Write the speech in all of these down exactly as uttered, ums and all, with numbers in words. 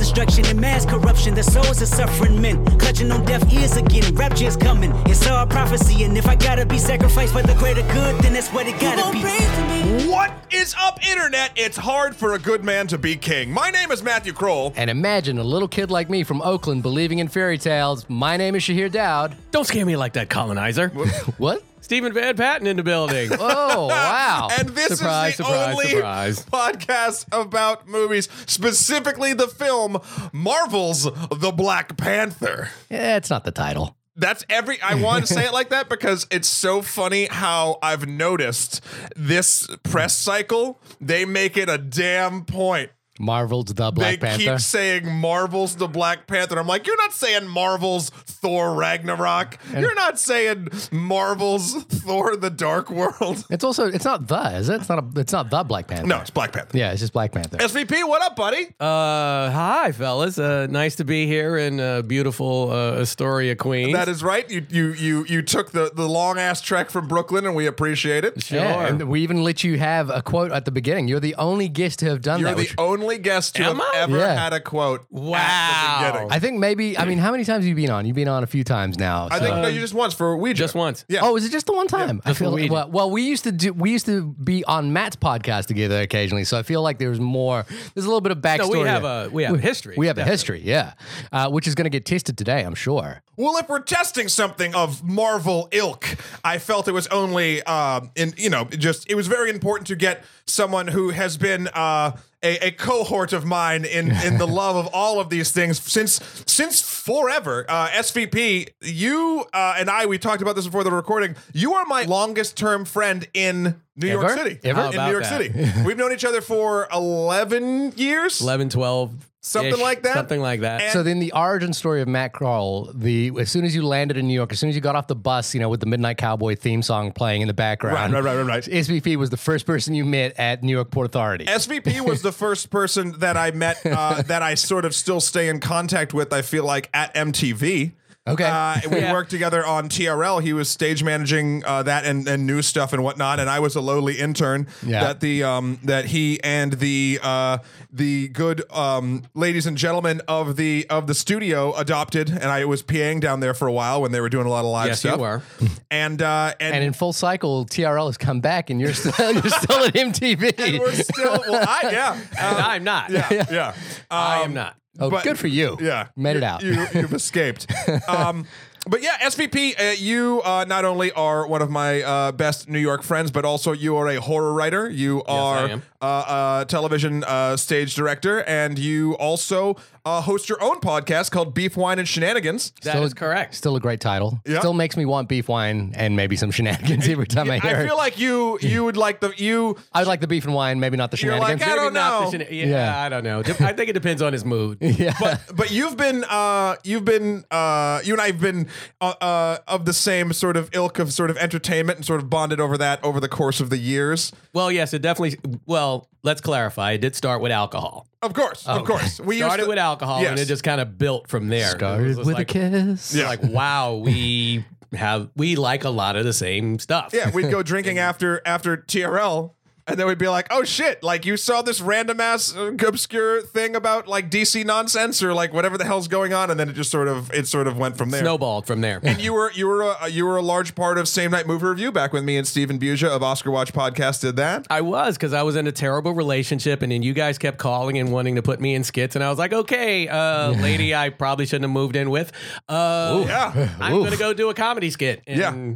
destruction and mass corruption. The souls of suffering men clutching on deaf ears again. Rapture's coming. It's all prophecy. And if I gotta be sacrificed for the greater good, then that's what it gotta be. What is up, internet? It's hard for a good man to be king. My name is Matthew Kroll. And imagine a little kid like me from Oakland believing in fairy tales. My name is Shahir Daud. Don't scare me like that, colonizer. What? Steve Van Patten in the building. Oh, wow. And this surprise, is the surprise, only surprise. podcast about movies, specifically the film Marvel's The Black Panther. Yeah, it's not the title. That's every, I want to say it like that because it's so funny how I've noticed this press cycle, they make it a damn point. Marvel's The Black Panther. They keep saying Marvel's The Black Panther. I'm like, you're not saying Marvel's Thor Ragnarok. And you're not saying Marvel's Thor The Dark World. It's also, it's not the, is it? It's not a, it's not The Black Panther. No, it's Black Panther. Yeah, it's just Black Panther. S V P, what up, buddy? Uh, hi, fellas. Uh, nice to be here in uh, beautiful uh, Astoria, Queens. That is right. You you you you took the, the long-ass trek from Brooklyn, and we appreciate it. Sure. Yeah, and we even let you have a quote at the beginning. You're the only guest to have done you're that. You're the which- only guest to Am have I? ever yeah. had a quote. Wow. At the beginning. I think maybe, I mean, how many times have you been on? You've been on a few times now. So. I think, no, you just once for Ouija. Just once. Yeah. Oh, is it just the one time? Yeah, I feel like, well, well, we used to do, we used to be on Matt's podcast together occasionally, so I feel like there's more, there's a little bit of backstory. No, we have a, we have we, history. We have definitely. a history, yeah, uh, which is going to get tested today, I'm sure. Well, if we're testing something of Marvel ilk, I felt it was only, uh, in you know, just, it was very important to get someone who has been, uh, A, a cohort of mine in, in the love of all of these things since since forever. Uh, S V P, you uh, and I, we talked about this before the recording. You are my longest term friend in New Ever? York City. Ever? In New York that? City. We've known each other for eleven years. eleven, twelve. Something Ish, like that. Something like that. And so then the origin story of Matt Kroll, the as soon as you landed in New York, as soon as you got off the bus, you know, with the Midnight Cowboy theme song playing in the background. Right, right, right, right. S V P was the first person you met at New York Port Authority. S V P was the first person that I met uh, that I sort of still stay in contact with, I feel like, at M T V. Okay. Uh, we yeah. worked together on T R L. He was stage managing uh, that and, and new stuff and whatnot, and I was a lowly intern yeah. that the um, that he and the uh, the good um, ladies and gentlemen of the of the studio adopted, and I was PAing down there for a while when they were doing a lot of live yes, stuff. Yes, you were. And, uh, and and in full cycle, T R L has come back, and you're still you're still at M T V. And we're still. Well, I yeah. Um, and I'm not. Yeah, yeah. yeah. Um, I am not. Oh, but good for you. Yeah. Made it out. You, you've escaped. um, but yeah, S V P, uh, you uh, not only are one of my uh, best New York friends, but also you are a horror writer. You are yes, uh, a television uh, stage director, and you also uh, host your own podcast called Beef, Wine, and Shenanigans. That still is correct. Still a great title. Yep. Still makes me want beef, wine, and maybe some shenanigans every time yeah, I hear it. I feel it. like you you would like the you. I would like the beef and wine, maybe not the you're shenanigans. Like, I maybe don't know. Shena- yeah, yeah, I don't know. I think it depends on his mood. Yeah. But but you've been uh, you've been uh, you and I've been uh, uh, of the same sort of ilk of sort of entertainment and sort of bonded over that over the course of the years. Well, yes, it definitely. Well, let's clarify. It did start with alcohol. Of course, oh, of course. We started used to, with alcohol, yes. and it just kind of built from there. Started with like, a kiss. Yeah. Like, wow, we have we like a lot of the same stuff. Yeah, we'd go drinking after after T R L, and then we'd be like, oh shit, like you saw this random ass uh, obscure thing about like D C nonsense or like whatever the hell's going on, and then it just sort of it sort of went from there, snowballed from there. And you were you were a, you were a large part of Same Night Movie Review back when me and Steven Buja of Oscar Watch Podcast did that. I was because I was in a terrible relationship, and then you guys kept calling and wanting to put me in skits, and I was like, okay, uh, lady, I probably shouldn't have moved in with. Uh, yeah, I'm Oof. gonna go do a comedy skit. And yeah.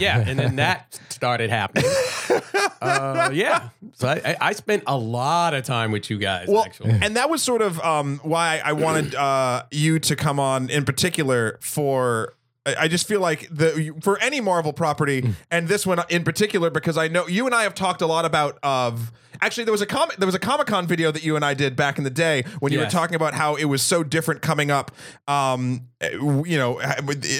Yeah, and then that started happening. uh, yeah, so I, I spent a lot of time with you guys, well, actually. And that was sort of um, why I wanted uh, you to come on in particular for... I just feel like the for any Marvel property, mm. and this one in particular, because I know you and I have talked a lot about of actually there was a comic there was a Comic-Con video that you and I did back in the day when yes. you were talking about how it was so different coming up, um, you know,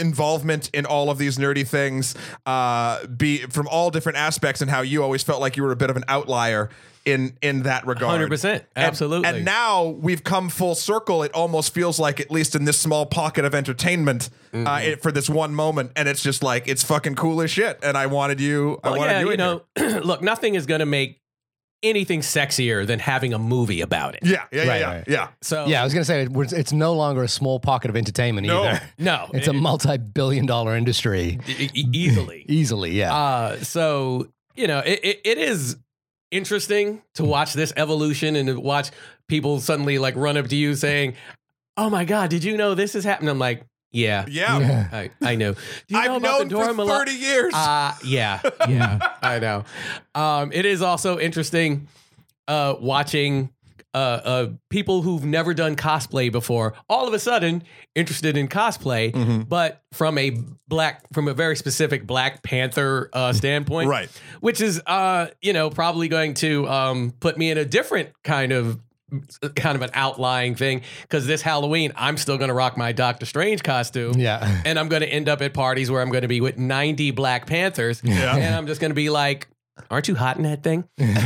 involvement in all of these nerdy things, uh, be from all different aspects, and how you always felt like you were a bit of an outlier. In, in that regard. one hundred percent. Absolutely. And, and now we've come full circle. It almost feels like, at least in this small pocket of entertainment, mm-hmm. uh, it, for this one moment. And it's just like, it's fucking cool as shit. And I wanted you, well, I wanted yeah, you, you know, look, nothing is going to make anything sexier than having a movie about it. Yeah, yeah, right, yeah, right. yeah. So yeah, I was gonna say it's, it's no longer a small pocket of entertainment no, either. No, it's it, a multi-billion-dollar industry e- easily, easily. Yeah. Uh, so you know, it, it, it is interesting to watch this evolution and to watch people suddenly like run up to you saying, "Oh my God, did you know this is happening?" I'm like, yeah, yeah, yeah. I, I know. Do you I've know about known the Dora for Mil- thirty years. Uh, yeah, yeah, I know. Um, it is also interesting uh, watching uh, uh, people who've never done cosplay before all of a sudden interested in cosplay, mm-hmm. but from a black, from a very specific Black Panther uh, standpoint, right? Which is, uh, you know, probably going to um, put me in a different kind of. kind of an outlying thing, because this Halloween I'm still going to rock my Doctor Strange costume, yeah, and I'm going to end up at parties where I'm going to be with ninety Black Panthers, yeah. and I'm just going to be like, aren't you hot in that thing? And,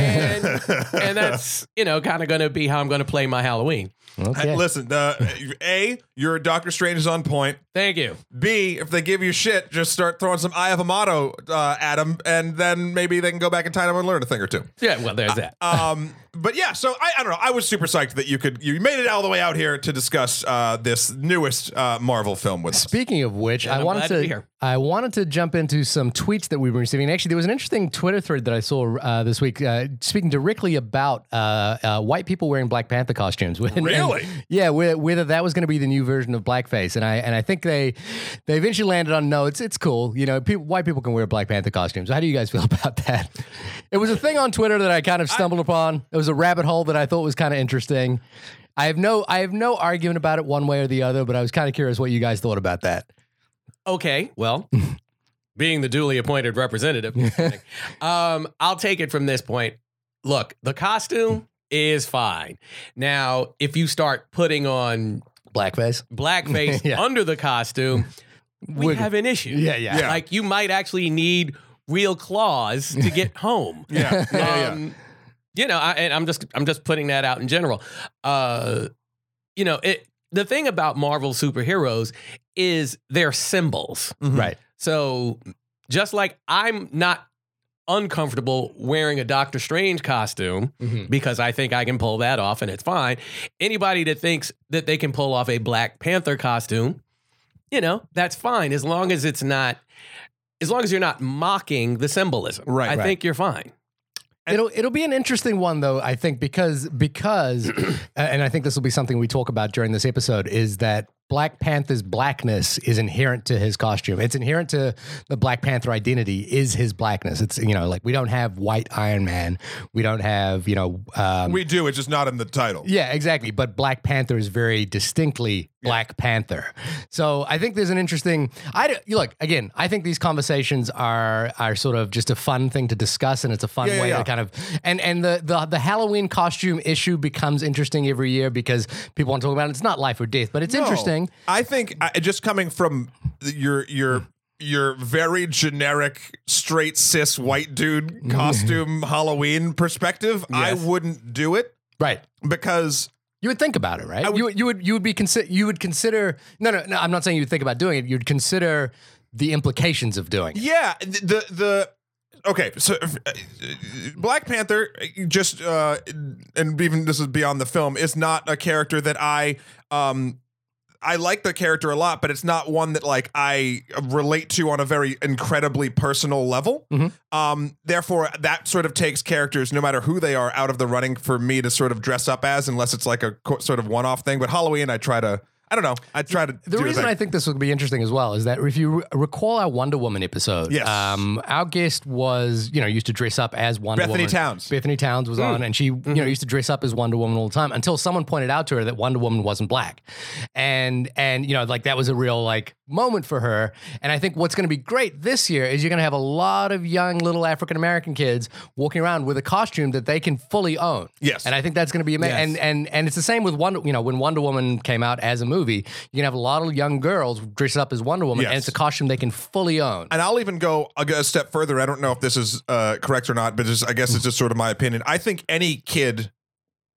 and that's, you know, kind of going to be how I'm going to play my Halloween. Okay. And listen, uh, A, your Doctor Strange is on point. Thank you. B, if they give you shit, just start throwing some Eye of Amato uh, at them, and then maybe they can go back in time and learn a thing or two. Yeah, well, there's that. Uh, um, but yeah, so I, I don't know. I was super psyched that you could you made it all the way out here to discuss uh, this newest uh, Marvel film with. Speaking us. of which, and I I'm wanted to, to I wanted to jump into some tweets that we were receiving. Actually, there was an interesting Twitter thread that I saw uh, this week uh, speaking directly about uh, uh, white people wearing Black Panther costumes. When, really? And, yeah, whether that was going to be the new version of blackface, and I and I think they they eventually landed on no, it's it's cool, you know, people, white people can wear Black Panther costumes. How do you guys feel about that? It was a thing on Twitter that I kind of stumbled I, upon. It was a rabbit hole that I thought was kind of interesting. I have no I have no argument about it one way or the other, but I was kind of curious what you guys thought about that. Okay, well, being the duly appointed representative, um, I'll take it from this point. Look, the costume is fine. Now, if you start putting on blackface, blackface yeah. under the costume, we Would, have an issue. Yeah, yeah, yeah. Like you might actually need real claws to get home. yeah, yeah, um, yeah. You know, I, and I'm just I'm just putting that out in general. Uh, you know, it. The thing about Marvel superheroes is their symbols, mm-hmm. right? So just like I'm not uncomfortable wearing a Doctor Strange costume mm-hmm. because I think I can pull that off and it's fine. Anybody that thinks that they can pull off a Black Panther costume, you know, that's fine. As long as it's not, as long as you're not mocking the symbolism, right? I right. think you're fine. It'll it'll be an interesting one though, I think, because because and I think this will be something we talk about during this episode, is that Black Panther's blackness is inherent to his costume. It's inherent to the Black Panther identity is his blackness. It's, you know, like we don't have white Iron Man. We don't have, you know. Um, we do. It's just not in the title. Yeah, exactly. But Black Panther is very distinctly Black yeah. Panther. So I think there's an interesting, I look, again, I think these conversations are, are sort of just a fun thing to discuss, and it's a fun yeah, way yeah, yeah. to kind of, and, and the, the, the Halloween costume issue becomes interesting every year because people want to talk about it. It's not life or death, but it's no. interesting. I think I, just coming from your your your very generic straight cis white dude costume Halloween perspective, yes. I wouldn't do it, right? Because you would think about it, right? I would, you you would you would be consider you would consider no no no. I'm not saying you'd think about doing it. You'd consider the implications of doing it. Yeah, the the. Okay, so Black Panther, just uh, and even this is beyond the film, is not a character that I um. I like the character a lot, but it's not one that like I relate to on a very incredibly personal level. Mm-hmm. Um, therefore, that sort of takes characters, no matter who they are, out of the running for me to sort of dress up as, unless it's like a co- sort of one-off thing. But Halloween, I try to... I don't know. I try to. The reason I think this would be interesting as well is that if you re- recall our Wonder Woman episode, yes. um, our guest was, you know, used to dress up as Wonder Woman. Bethany Towns. Bethany Towns was mm. on, and she, mm-hmm. you know, used to dress up as Wonder Woman all the time until someone pointed out to her that Wonder Woman wasn't black, and and you know, like that was a real like moment for her. And I think what's going to be great this year is you're going to have a lot of young little African American kids walking around with a costume that they can fully own. Yes, and I think that's going to be amazing. Yes. And and and it's the same with Wonder. You know, when Wonder Woman came out as a movie. Movie, you're gonna have a lot of young girls dressed up as Wonder Woman, yes. and it's a costume they can fully own. And I'll even go a step further. I don't know if this is uh, correct or not, but just, I guess it's just sort of my opinion. I think any kid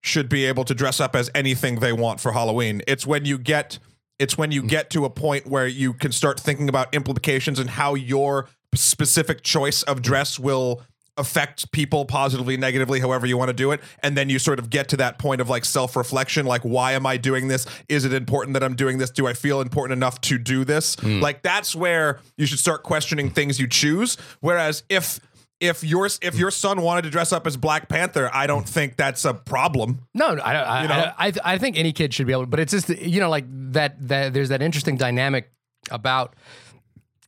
should be able to dress up as anything they want for Halloween. It's when you get, it's when you get to a point where you can start thinking about implications and how your specific choice of dress will affect people positively, negatively, however you want to do it. And then you sort of get to that point of like self-reflection, like, why am I doing this? Is it important that I'm doing this? Do I feel important enough to do this? Mm. Like, that's where you should start questioning things you choose. Whereas if If your if your son wanted to dress up as Black Panther, I don't think that's a problem. No, I I, you know? I, I I think any kid should be able to, but it's just, you know, like that, that there's that interesting dynamic about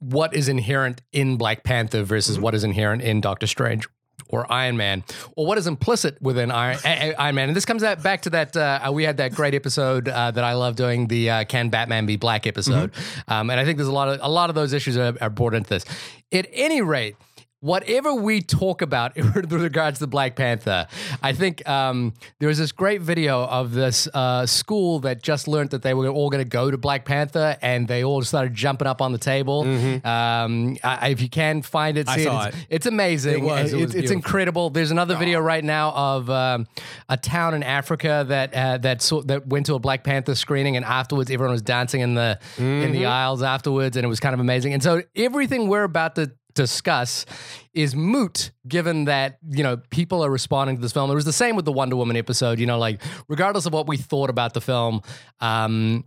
what is inherent in Black Panther versus what is inherent in Doctor Strange or Iron Man, or what is implicit within Iron, Iron Man. And this comes out back to that, uh, we had that great episode uh, that I love doing, the uh, Can Batman Be Black episode. Mm-hmm. Um, and I think there's a lot of, a lot of those issues are, are brought into this. At any rate, whatever we talk about with regards to Black Panther, I think um, there was this great video of this uh, school that just learned that they were all going to go to Black Panther, and they all started jumping up on the table. Mm-hmm. Um, I, if you can find it, see I saw it. It's, it. it's amazing. It was, it was it's, it's incredible. There's another oh. video right now of um, a town in Africa that uh, that saw, that went to a Black Panther screening, and afterwards everyone was dancing in the mm-hmm. in the aisles afterwards, and it was kind of amazing. And so everything we're about to discuss is moot, given that, you know, people are responding to this film. It was the same with the Wonder Woman episode, you know, like regardless of what we thought about the film, um,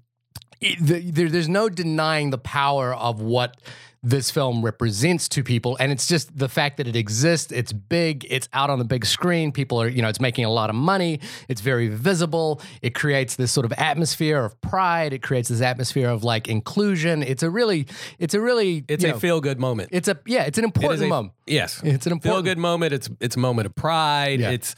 it, the, there, there's no denying the power of what this film represents to people. And it's just the fact that it exists. It's big. It's out on the big screen. People are, you know, it's making a lot of money. It's very visible. It creates this sort of atmosphere of pride. It creates this atmosphere of like inclusion. It's a really, it's a really, it's a feel good moment. It's a, yeah, it's an important it a, moment. Yes. It's an important feel good moment. It's, it's a moment of pride. Yeah. It's,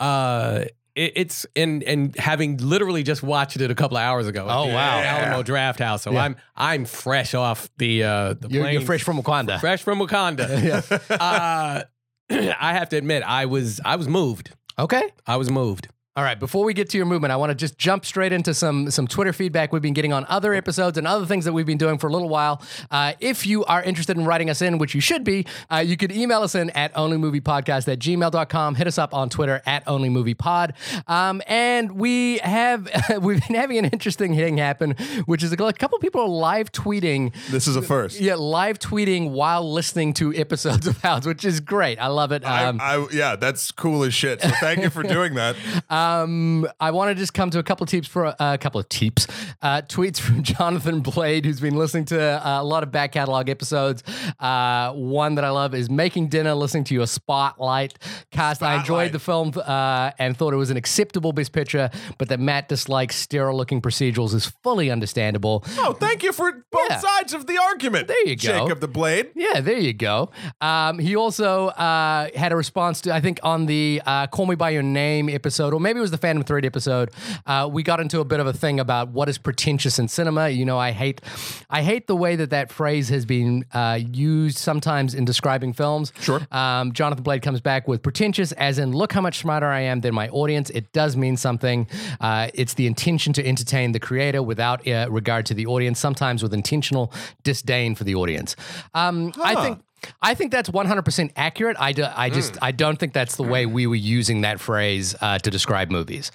uh, It's and and having literally just watched it a couple of hours ago. Oh wow, yeah. Alamo Draft House. So yeah. I'm I'm fresh off the uh, the. You're, you're fresh from Wakanda. Fresh from Wakanda. Yeah. uh, I have to admit, I was I was moved. Okay, I was moved. All right, before we get to your movement, I want to just jump straight into some some Twitter feedback we've been getting on other episodes and other things that we've been doing for a little while. Uh, if you are interested in writing us in, which you should be, uh, you could email us in at onlymoviepodcast at gmail dot com. Hit us up on Twitter at onlymoviepod. Um, and we have, we've been having an interesting thing happen, which is a couple people are live tweeting. This is a first. Yeah, live tweeting while listening to episodes of ours, which is great. I love it. Um, I, I, yeah, that's cool as shit. So thank you for doing that. Um, Um, I want to just come to a couple of tips for uh, a couple of tips, uh, tweets from Jonathan Blade, who's been listening to uh, a lot of back catalog episodes. Uh, one that I love is making dinner, listening to your Spotlight cast. Spotlight. I enjoyed the film uh, and thought it was an acceptable Best Picture, but that Matt dislikes sterile-looking procedurals is fully understandable. Oh, thank you for both yeah. sides of the argument. There you go, Jacob the Blade. Yeah, there you go. Um, he also uh, had a response to, I think, on the uh, Call Me By Your Name episode, or maybe Maybe it was the Phantom Thread episode. Uh, we got into a bit of a thing about what is pretentious in cinema. You know, I hate, I hate the way that that phrase has been uh, used sometimes in describing films. Sure. Um, Jonathan Blade comes back with pretentious, as in, look how much smarter I am than my audience. It does mean something. Uh, it's the intention to entertain the creator without uh, regard to the audience, sometimes with intentional disdain for the audience. Um, huh. I think. I think that's one hundred percent accurate. I, do, I just mm. I don't think that's the way we were using that phrase uh, to describe movies.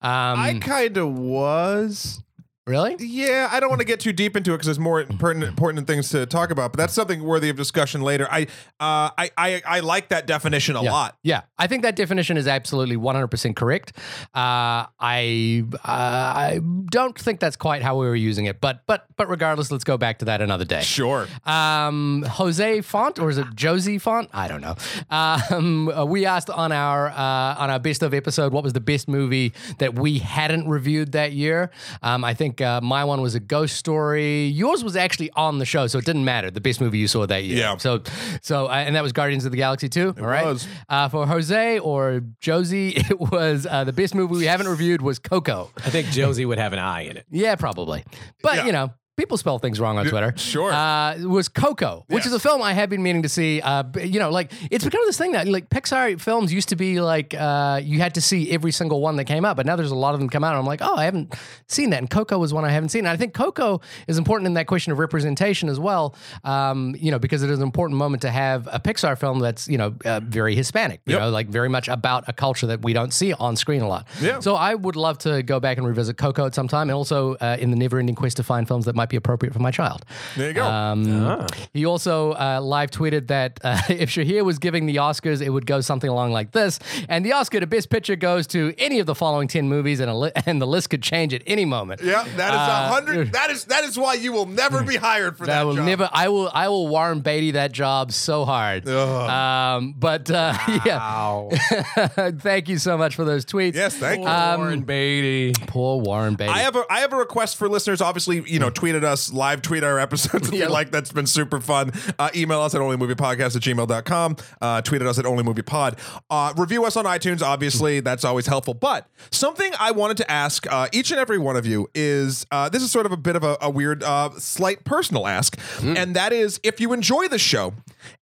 Um, I kind of was. Really? Yeah, I don't want to get too deep into it because there's more pertinent, important things to talk about, but that's something worthy of discussion later. I uh, I, I I like that definition a yeah. lot. Yeah, I think that definition is absolutely one hundred percent correct. Uh, I uh, I don't think that's quite how we were using it, but but but regardless, let's go back to that another day. Sure. Um, Jose Font, or is it Josie Font? I don't know. Um, we asked on our uh, on our best of episode, what was the best movie that we hadn't reviewed that year? Um, I think Uh, my one was A Ghost Story. Yours was actually on the show, so it didn't matter. The best movie you saw that year. Yeah. So, so uh, and that was Guardians of the Galaxy too. It all right. Was. Uh, for Jose or Josie, it was uh, the best movie we haven't reviewed was Coco. I think Josie would have an I in it. Yeah, probably. But yeah. you know. People spell things wrong on Twitter. Sure. Uh, it was Coco, which yes. is a film I have been meaning to see. Uh, you know, like, it's become this thing that, like, Pixar films used to be, like, uh, you had to see every single one that came out, but now there's a lot of them come out, and I'm like, oh, I haven't seen that, and Coco was one I haven't seen. And I think Coco is important in that question of representation as well, um, you know, because it is an important moment to have a Pixar film that's, you know, uh, very Hispanic, you yep. know, like, very much about a culture that we don't see on screen a lot. Yeah. So I would love to go back and revisit Coco at some time, and also uh, in the never-ending quest to find films that might might be appropriate for my child. There you go. Um, ah. He also uh, live tweeted that uh, if Shahir was giving the Oscars, it would go something along like this. And the Oscar to Best Picture goes to any of the following ten movies, and a li- and the list could change at any moment. Yeah, that is uh, one hundred. That is that is why you will never be hired for that, that will job. Never, I will I will Warren Beatty that job so hard. Um, but uh, wow. yeah. Thank you so much for those tweets. Yes, thank you. Um, Warren Beatty. Poor Warren Beatty. I have a I have a request for listeners. Obviously, you know, tweeted us, live tweet our episodes if you like. That's been super fun. Uh, email us at onlymoviepodcast at gmail dot com. Uh, tweet at us at onlymoviepod. Uh, review us on iTunes, obviously. That's always helpful. But something I wanted to ask uh, each and every one of you is, uh, this is sort of a bit of a, a weird, uh, slight personal ask. Mm. And that is, if you enjoy the show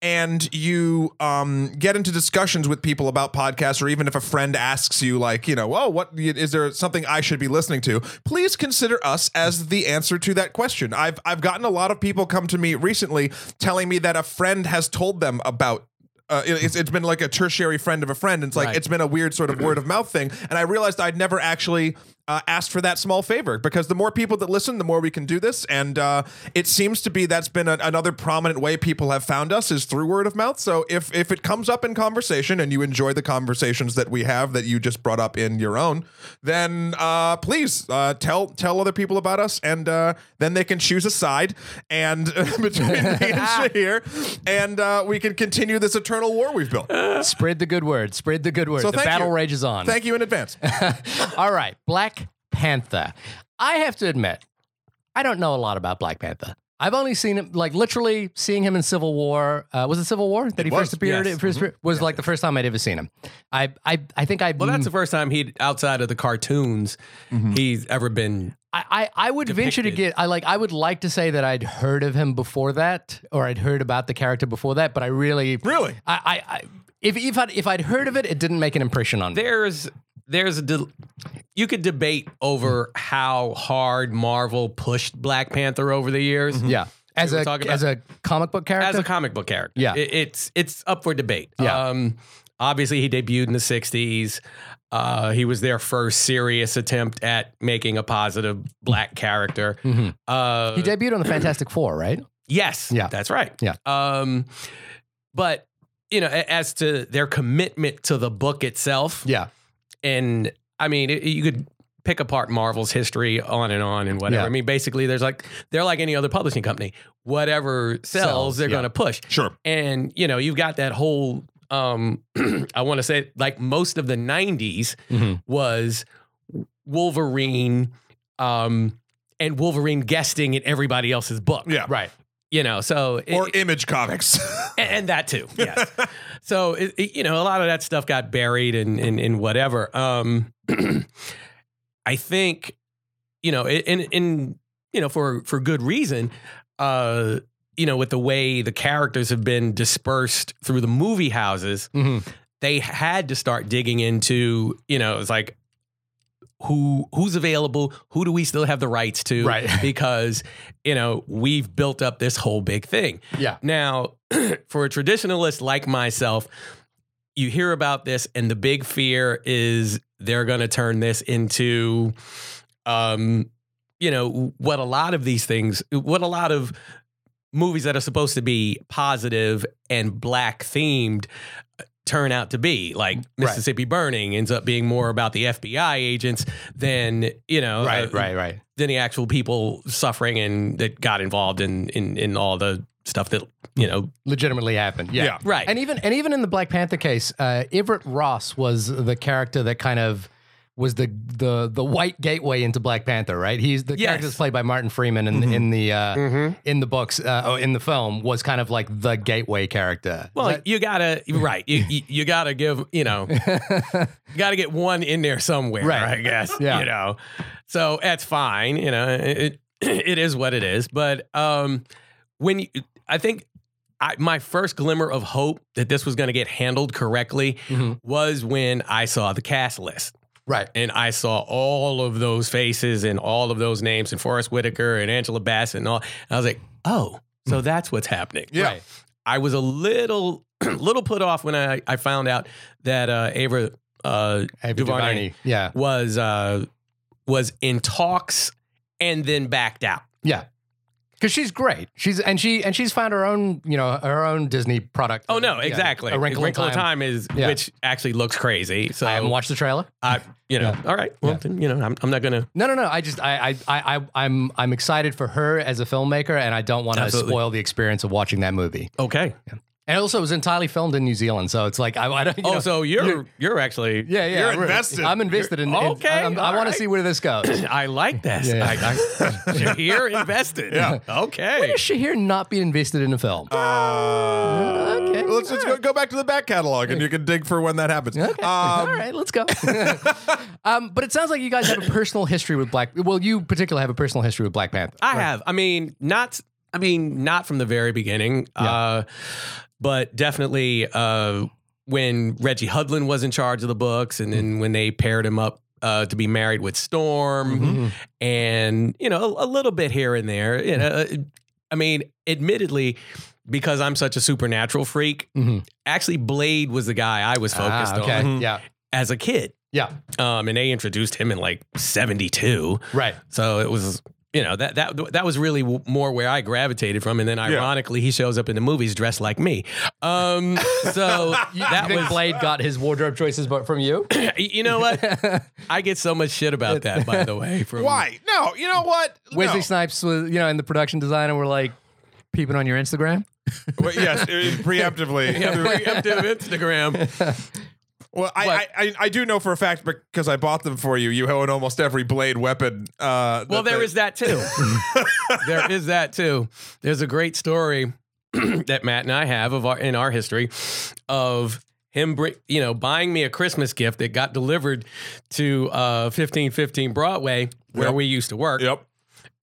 and you um, get into discussions with people about podcasts, or even if a friend asks you, like, you know, oh, what is there something I should be listening to? Please consider us as the answer to that question. I've I've gotten a lot of people come to me recently telling me that a friend has told them about. Uh, it's, it's been like a tertiary friend of a friend. It's like, right. It's been a weird sort of word of mouth thing. And I realized I'd never actually uh, asked for that small favor, because the more people that listen, the more we can do this. And uh, it seems to be that's been a, another prominent way people have found us is through word of mouth. So if, if it comes up in conversation and you enjoy the conversations that we have that you just brought up in your own, then uh, please uh, tell tell other people about us. And uh, then they can choose a side and between me and Shahir. And uh, we can continue this eternal war we've built. Spread the good word. Spread the good word. So the battle you. rages on. Thank you in advance. All right. Black Panther. I have to admit, I don't know a lot about Black Panther. I've only seen him, like literally seeing him in Civil War. Uh, was it Civil War that it he was, first appeared? Yes. First, mm-hmm. Was yeah. like the first time I'd ever seen him. I I, I think I... Well, that's the first time he'd, outside of the cartoons, mm-hmm. he's ever been... I, I would depicted. venture to get I like I would like to say that I'd heard of him before that, or I'd heard about the character before that, but I really really I, I, I if if I'd, if I'd heard of it, it didn't make an impression on me. There's there's a de- you could debate over how hard Marvel pushed Black Panther over the years. Mm-hmm. Yeah. As we a about, as a comic book character. As a comic book character. Yeah. It, it's it's up for debate. Yeah. Um, obviously he debuted in the sixties. Uh, he was their first serious attempt at making a positive black character. Mm-hmm. Uh, he debuted on the Fantastic Four, right? Yes. Yeah. That's right. Yeah. Um, but, you know, as to their commitment to the book itself. Yeah. And, I mean, it, you could pick apart Marvel's history on and on and whatever. Yeah. I mean, basically, there's like they're like any other publishing company. Whatever sells, sells they're yeah. going to push. Sure. And, you know, you've got that whole... Um, I want to say like most of the nineties mm-hmm. was Wolverine um, and Wolverine guesting in everybody else's book. Yeah. Right. You know, so. Or it, Image Comics. And, and that too. Yes. So, it, it, you know, a lot of that stuff got buried and, and, and whatever. Um, I think, you know, in, in, you know, for, for good reason, uh, you know, with the way the characters have been dispersed through the movie houses, mm-hmm. they had to start digging into, you know, it's like, who who's available? Who do we still have the rights to? Right. Because, you know, we've built up this whole big thing. Yeah. Now, for a traditionalist like myself, you hear about this and the big fear is they're going to turn this into, um, you know, what a lot of these things, what a lot of movies that are supposed to be positive and black themed turn out to be, like Mississippi right. Burning ends up being more about the F B I agents than, you know, right, uh, right, right. than the actual people suffering and that got involved in, in, in all the stuff that, you know, legitimately happened. Yeah. yeah. Right. And even, and even in the Black Panther case, uh, Everett Ross was the character that kind of, was the, the the white gateway into Black Panther, right? He's the yes. character that's played by Martin Freeman in mm-hmm. in the uh, mm-hmm. in the books uh, or in the film was kind of like the gateway character. Well, that- you gotta right, you, you you gotta give you know, you gotta get one in there somewhere, right. I guess. Yeah. You know, so that's fine. You know, it it is what it is. But um, when you, I think. I, my first glimmer of hope that this was going to get handled correctly mm-hmm. was when I saw the cast list. Right. And I saw all of those faces and all of those names and Forrest Whitaker and Angela Bassett and all. And I was like, oh, so that's what's happening. Yeah. Right. I was a little little put off when I, I found out that uh, Ava, uh, Ava DuVernay, DuVernay. Yeah. was uh, was in talks and then backed out. Yeah. Because she's great. She's and she and she's found her own, you know, her own Disney product. Oh no, exactly. Yeah, a Wrinkle in Time, time is yeah. which actually looks crazy. So I haven't watched the trailer. I, you know, yeah. all right. Well, yeah. then, you know, I'm, I'm not gonna. No, no, no. I just I I I I'm I'm excited for her as a filmmaker, and I don't want to spoil the experience of watching that movie. Okay. Yeah. And also, it was entirely filmed in New Zealand, so it's like I, I don't. You oh, know, so you're, you're you're actually yeah yeah. You're I'm invested. I'm invested in. in okay, I, I want right. to see where this goes. I like this. Yeah, yeah. Shahir invested. Yeah. Okay. Why does Shahir not be invested in a film? Uh, okay. Let's just right. go back to the back catalog, and you can dig for when that happens. Okay. Um, All right, let's go. um, but it sounds like you guys have a personal history with Black. Well, you particularly have a personal history with Black Panther. I right? have. I mean, not. I mean, not from the very beginning. Yeah. Uh, But definitely uh, when Reggie Hudlin was in charge of the books, and then when they paired him up uh, to be married with Storm, mm-hmm. and, you know, a, a little bit here and there. You know, I mean, admittedly, because I'm such a supernatural freak, mm-hmm. actually Blade was the guy I was focused ah, okay. on yeah. as a kid. Yeah. Um, and they introduced him in like seventy-two. Right. So it was... You know, that that that was really w- more where I gravitated from. And then ironically, yeah. he shows up in the movies dressed like me. Um, so you, that was... Blade got his wardrobe choices from you? You know what? I get so much shit about that, by the way. From... Why? No, you know what? Wesley no. Snipes was, you know, in the production design, and we're like, peeping on your Instagram? Well, yes, preemptively. Yeah, preemptive Instagram. Well, I, I I do know for a fact, because I bought them for you, you own almost every Blade weapon. Uh, well, there they- is that, too. There is that, too. There's a great story that Matt and I have of our, in our history of him br- you know, buying me a Christmas gift that got delivered to uh, fifteen fifteen Broadway, where yep. we used to work. Yep.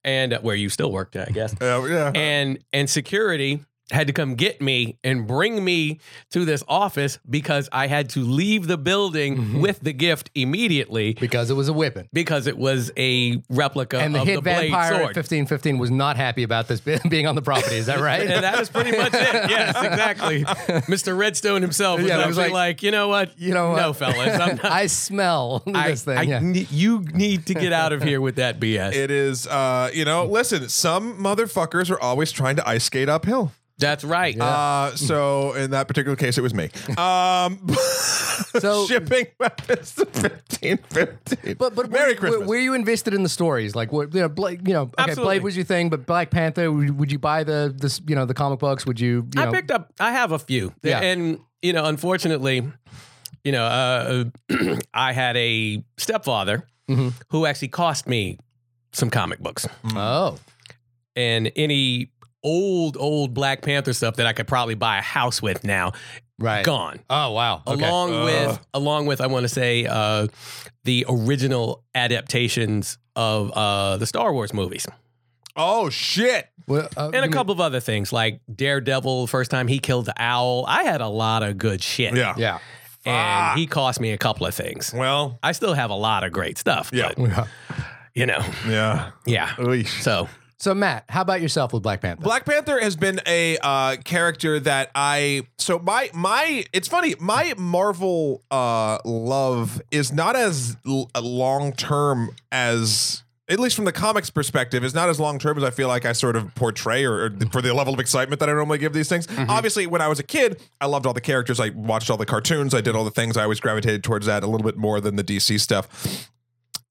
And uh, where you still worked at, I guess. Uh, yeah. And And security... had to come get me and bring me to this office because I had to leave the building mm-hmm. with the gift immediately. Because it was a whipping. Because it was a replica of the Blade sword. And the hit vampire at fifteen fifteen was not happy about this being on the property. Is that right? And that was pretty much it. Yes, exactly. Mister Redstone himself was yeah, actually was like, like, you know what? You know what? No, fellas. I'm not, I smell I, this thing. I, yeah. ne- you need to get out of here with that B S. It is, uh, you know, listen, some motherfuckers are always trying to ice skate uphill. That's right. Yeah. Uh, so in that particular case, it was me. Um, so shipping weapons to fifteen fifteen. But but Merry were, Christmas. Were you invested in the stories? Like what you know, Blade, you know, okay, Absolutely. Blade was your thing, but Black Panther. Would you buy the this you know the comic books? Would you? you I know? picked up. I have a few. Yeah. And you know, unfortunately, you know, uh, I had a stepfather mm-hmm. who actually cost me some comic books. Oh, and any. Old, old Black Panther stuff that I could probably buy a house with now. Right. Gone. Oh, wow. Okay. Along uh. with, along with, I want to say, uh, the original adaptations of uh, the Star Wars movies. Oh, shit. Well, uh, and a couple mean- of other things like Daredevil, first time he killed the owl. I had a lot of good shit. Yeah. Yeah. And ah. he cost me a couple of things. Well, I still have a lot of great stuff. Yeah. But, yeah. You know. Yeah. Yeah. Oof. So. So, Matt, how about yourself with Black Panther? Black Panther has been a uh, character that I... So, my... my it's funny. My Marvel uh, love is not as l- long-term as... At least from the comics perspective, is not as long term as I feel like I sort of portray or, or for the level of excitement that I normally give these things. Mm-hmm. Obviously, when I was a kid, I loved all the characters. I watched all the cartoons. I did all the things. I always gravitated towards that a little bit more than the D C stuff.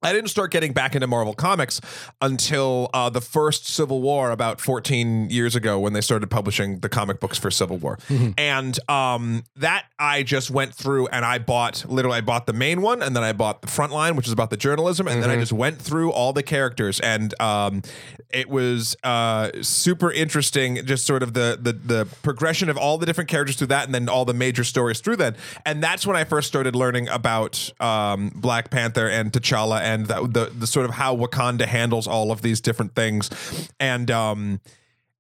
I didn't start getting back into Marvel Comics until uh, the first Civil War about fourteen years ago when they started publishing the comic books for Civil War. Mm-hmm. And um, that I just went through and I bought, literally I bought the main one and then I bought the Frontline, which is about the journalism. And mm-hmm. then I just went through all the characters and um, it was uh, super interesting, just sort of the, the, the progression of all the different characters through that and then all the major stories through that. And that's when I first started learning about um, Black Panther and T'Challa and And the, the the sort of how Wakanda handles all of these different things, and um,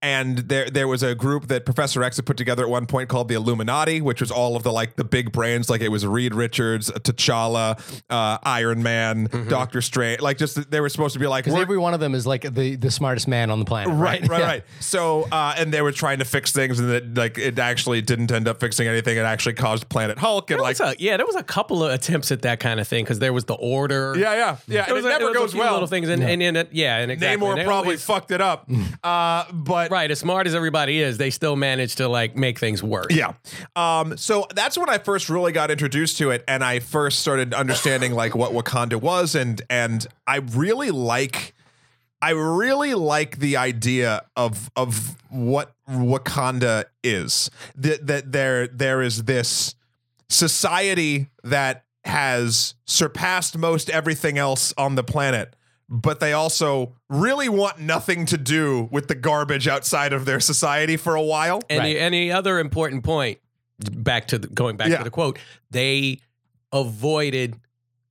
And there there was a group that Professor X had put together at one point called the Illuminati, which was all of the like the big brains. Like it was Reed Richards, T'Challa, uh, Iron Man, mm-hmm. Doctor Strange. Like just they were supposed to be like every one of them is like the, the smartest man on the planet. Right, right, right. right. So uh, and they were trying to fix things, and it, like it actually didn't end up fixing anything. It actually caused Planet Hulk. And there like a, yeah, there was a couple of attempts at that kind of thing because there was the Order. Yeah, yeah, yeah. And was, it never was goes well. Little things and, yeah. and, and, and yeah, and exactly. Namor and probably always fucked it up, uh, but. Right, as smart as everybody is, they still manage to like make things work. Yeah. Um, so that's when I first really got introduced to it, and I first started understanding like what Wakanda was, and and I really like I really like the idea of of what Wakanda is. That that there there is this society that has surpassed most everything else on the planet. But they also really want nothing to do with the garbage outside of their society for a while. Any, right. any other important point, back to the, going back yeah. to the quote, they avoided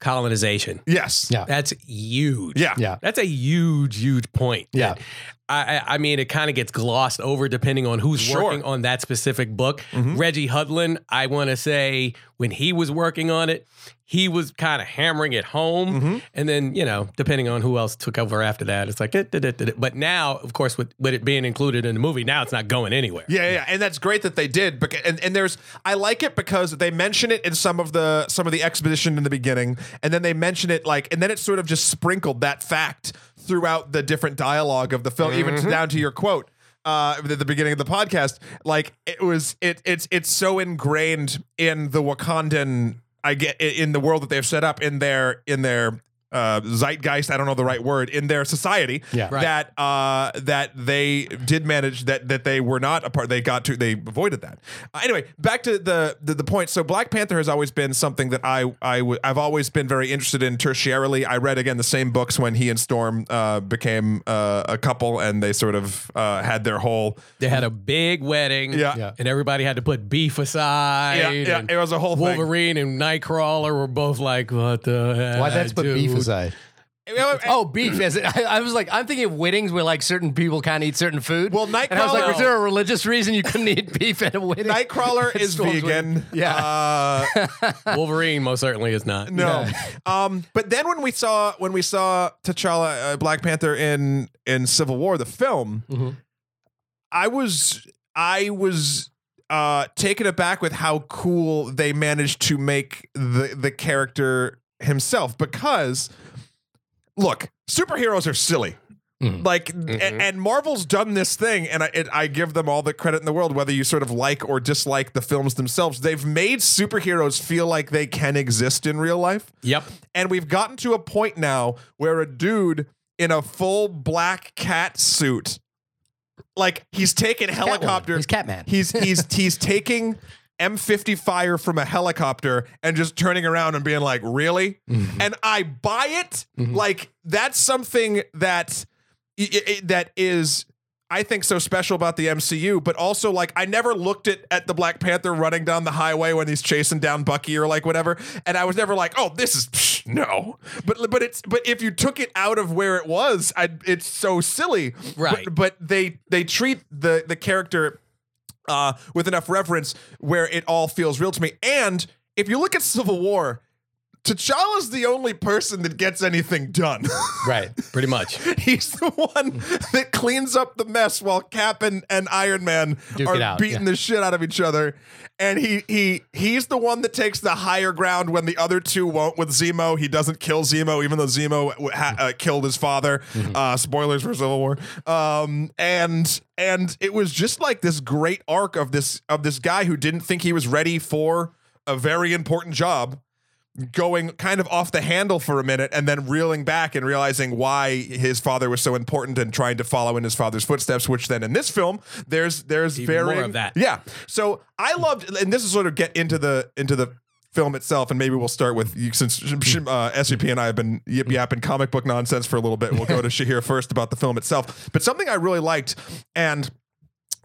colonization. Yes. Yeah. That's huge. Yeah. yeah. That's a huge, huge point. Yeah. And I, I mean, it kind of gets glossed over depending on who's sure. working on that specific book. Mm-hmm. Reggie Hudlin, I want to say when he was working on it, he was kind of hammering it home. Mm-hmm. And then, you know, depending on who else took over after that, it's like, da, da, da, da. But now, of course, with, with it being included in the movie, now it's not going anywhere. Yeah, yeah. And that's great that they did. Because, and, and there's, I like it because they mention it in some of the, some of the exposition in the beginning. And then they mention it like, and then it's sort of just sprinkled that fact throughout the different dialogue of the film, mm-hmm. even to, down to your quote. Uh, at the beginning of the podcast, like it was, it it's, it's so ingrained in the Wakandan I get in the world that they've set up in their in their uh, zeitgeist. I don't know the right word in their society yeah. right. that uh, that they did manage that that they were not a part. They got to they avoided that uh, anyway. Back to the, the the point. So Black Panther has always been something that I I w- I've always been very interested in tertiarily. I read again the same books when he and Storm uh, became uh, a couple and they sort of uh, had their whole. They had a big wedding, yeah. yeah, and everybody had to put beef aside. Yeah, yeah. It was a whole Wolverine thing. Wolverine and Nightcrawler were both like, what the heck? Why that's put beef aside? Side. Oh, beef is it? I, I was like, I'm thinking of weddings where like certain people can't eat certain food. Well, Nightcrawler. And I was like, was there a religious reason you couldn't eat beef at a wedding? Nightcrawler is vegan. Yeah. Uh, Wolverine most certainly is not. No. Yeah. Um. But then when we saw when we saw T'Challa, uh, Black Panther in in Civil War, the film, mm-hmm. I was I was. Uh, taken aback with how cool they managed to make the, the character himself because, look, superheroes are silly. Mm. Like, mm-hmm. and, and Marvel's done this thing, and I, it, I give them all the credit in the world, whether you sort of like or dislike the films themselves. They've made superheroes feel like they can exist in real life. Yep. And we've gotten to a point now where a dude in a full black cat suit like he's taking helicopter. He's Catman. He's he's he's taking M fifty fire from a helicopter and just turning around and being like, really? Mm-hmm. And I buy it. Mm-hmm. Like that's something that it, it, that is, I think, so special about the M C U. But also, like, I never looked at at the Black Panther running down the highway when he's chasing down Bucky or like whatever, and I was never like, oh, this is psh, no. But but it's but if you took it out of where it was, I, it's so silly. Right. But, but they they treat the the character uh, with enough reverence where it all feels real to me. And if you look at Civil War, T'Challa's the only person that gets anything done. Right, pretty much. He's the one that cleans up the mess while Cap and, and Iron Man Duke are out, beating yeah. the shit out of each other. And he he he's the one that takes the higher ground when the other two won't with Zemo. He doesn't kill Zemo, even though Zemo ha- uh, killed his father. Mm-hmm. Uh, spoilers for Civil War. Um, and and it was just like this great arc of this of this guy who didn't think he was ready for a very important job, going kind of off the handle for a minute and then reeling back and realizing why his father was so important and trying to follow in his father's footsteps, which then in this film there's there's very more of that. Yeah. So I loved, and this is sort of get into the into the film itself, and maybe we'll start with you, since uh, S V P and I have been yip yapping comic book nonsense for a little bit. We'll go to Shahir first about the film itself. But something I really liked, and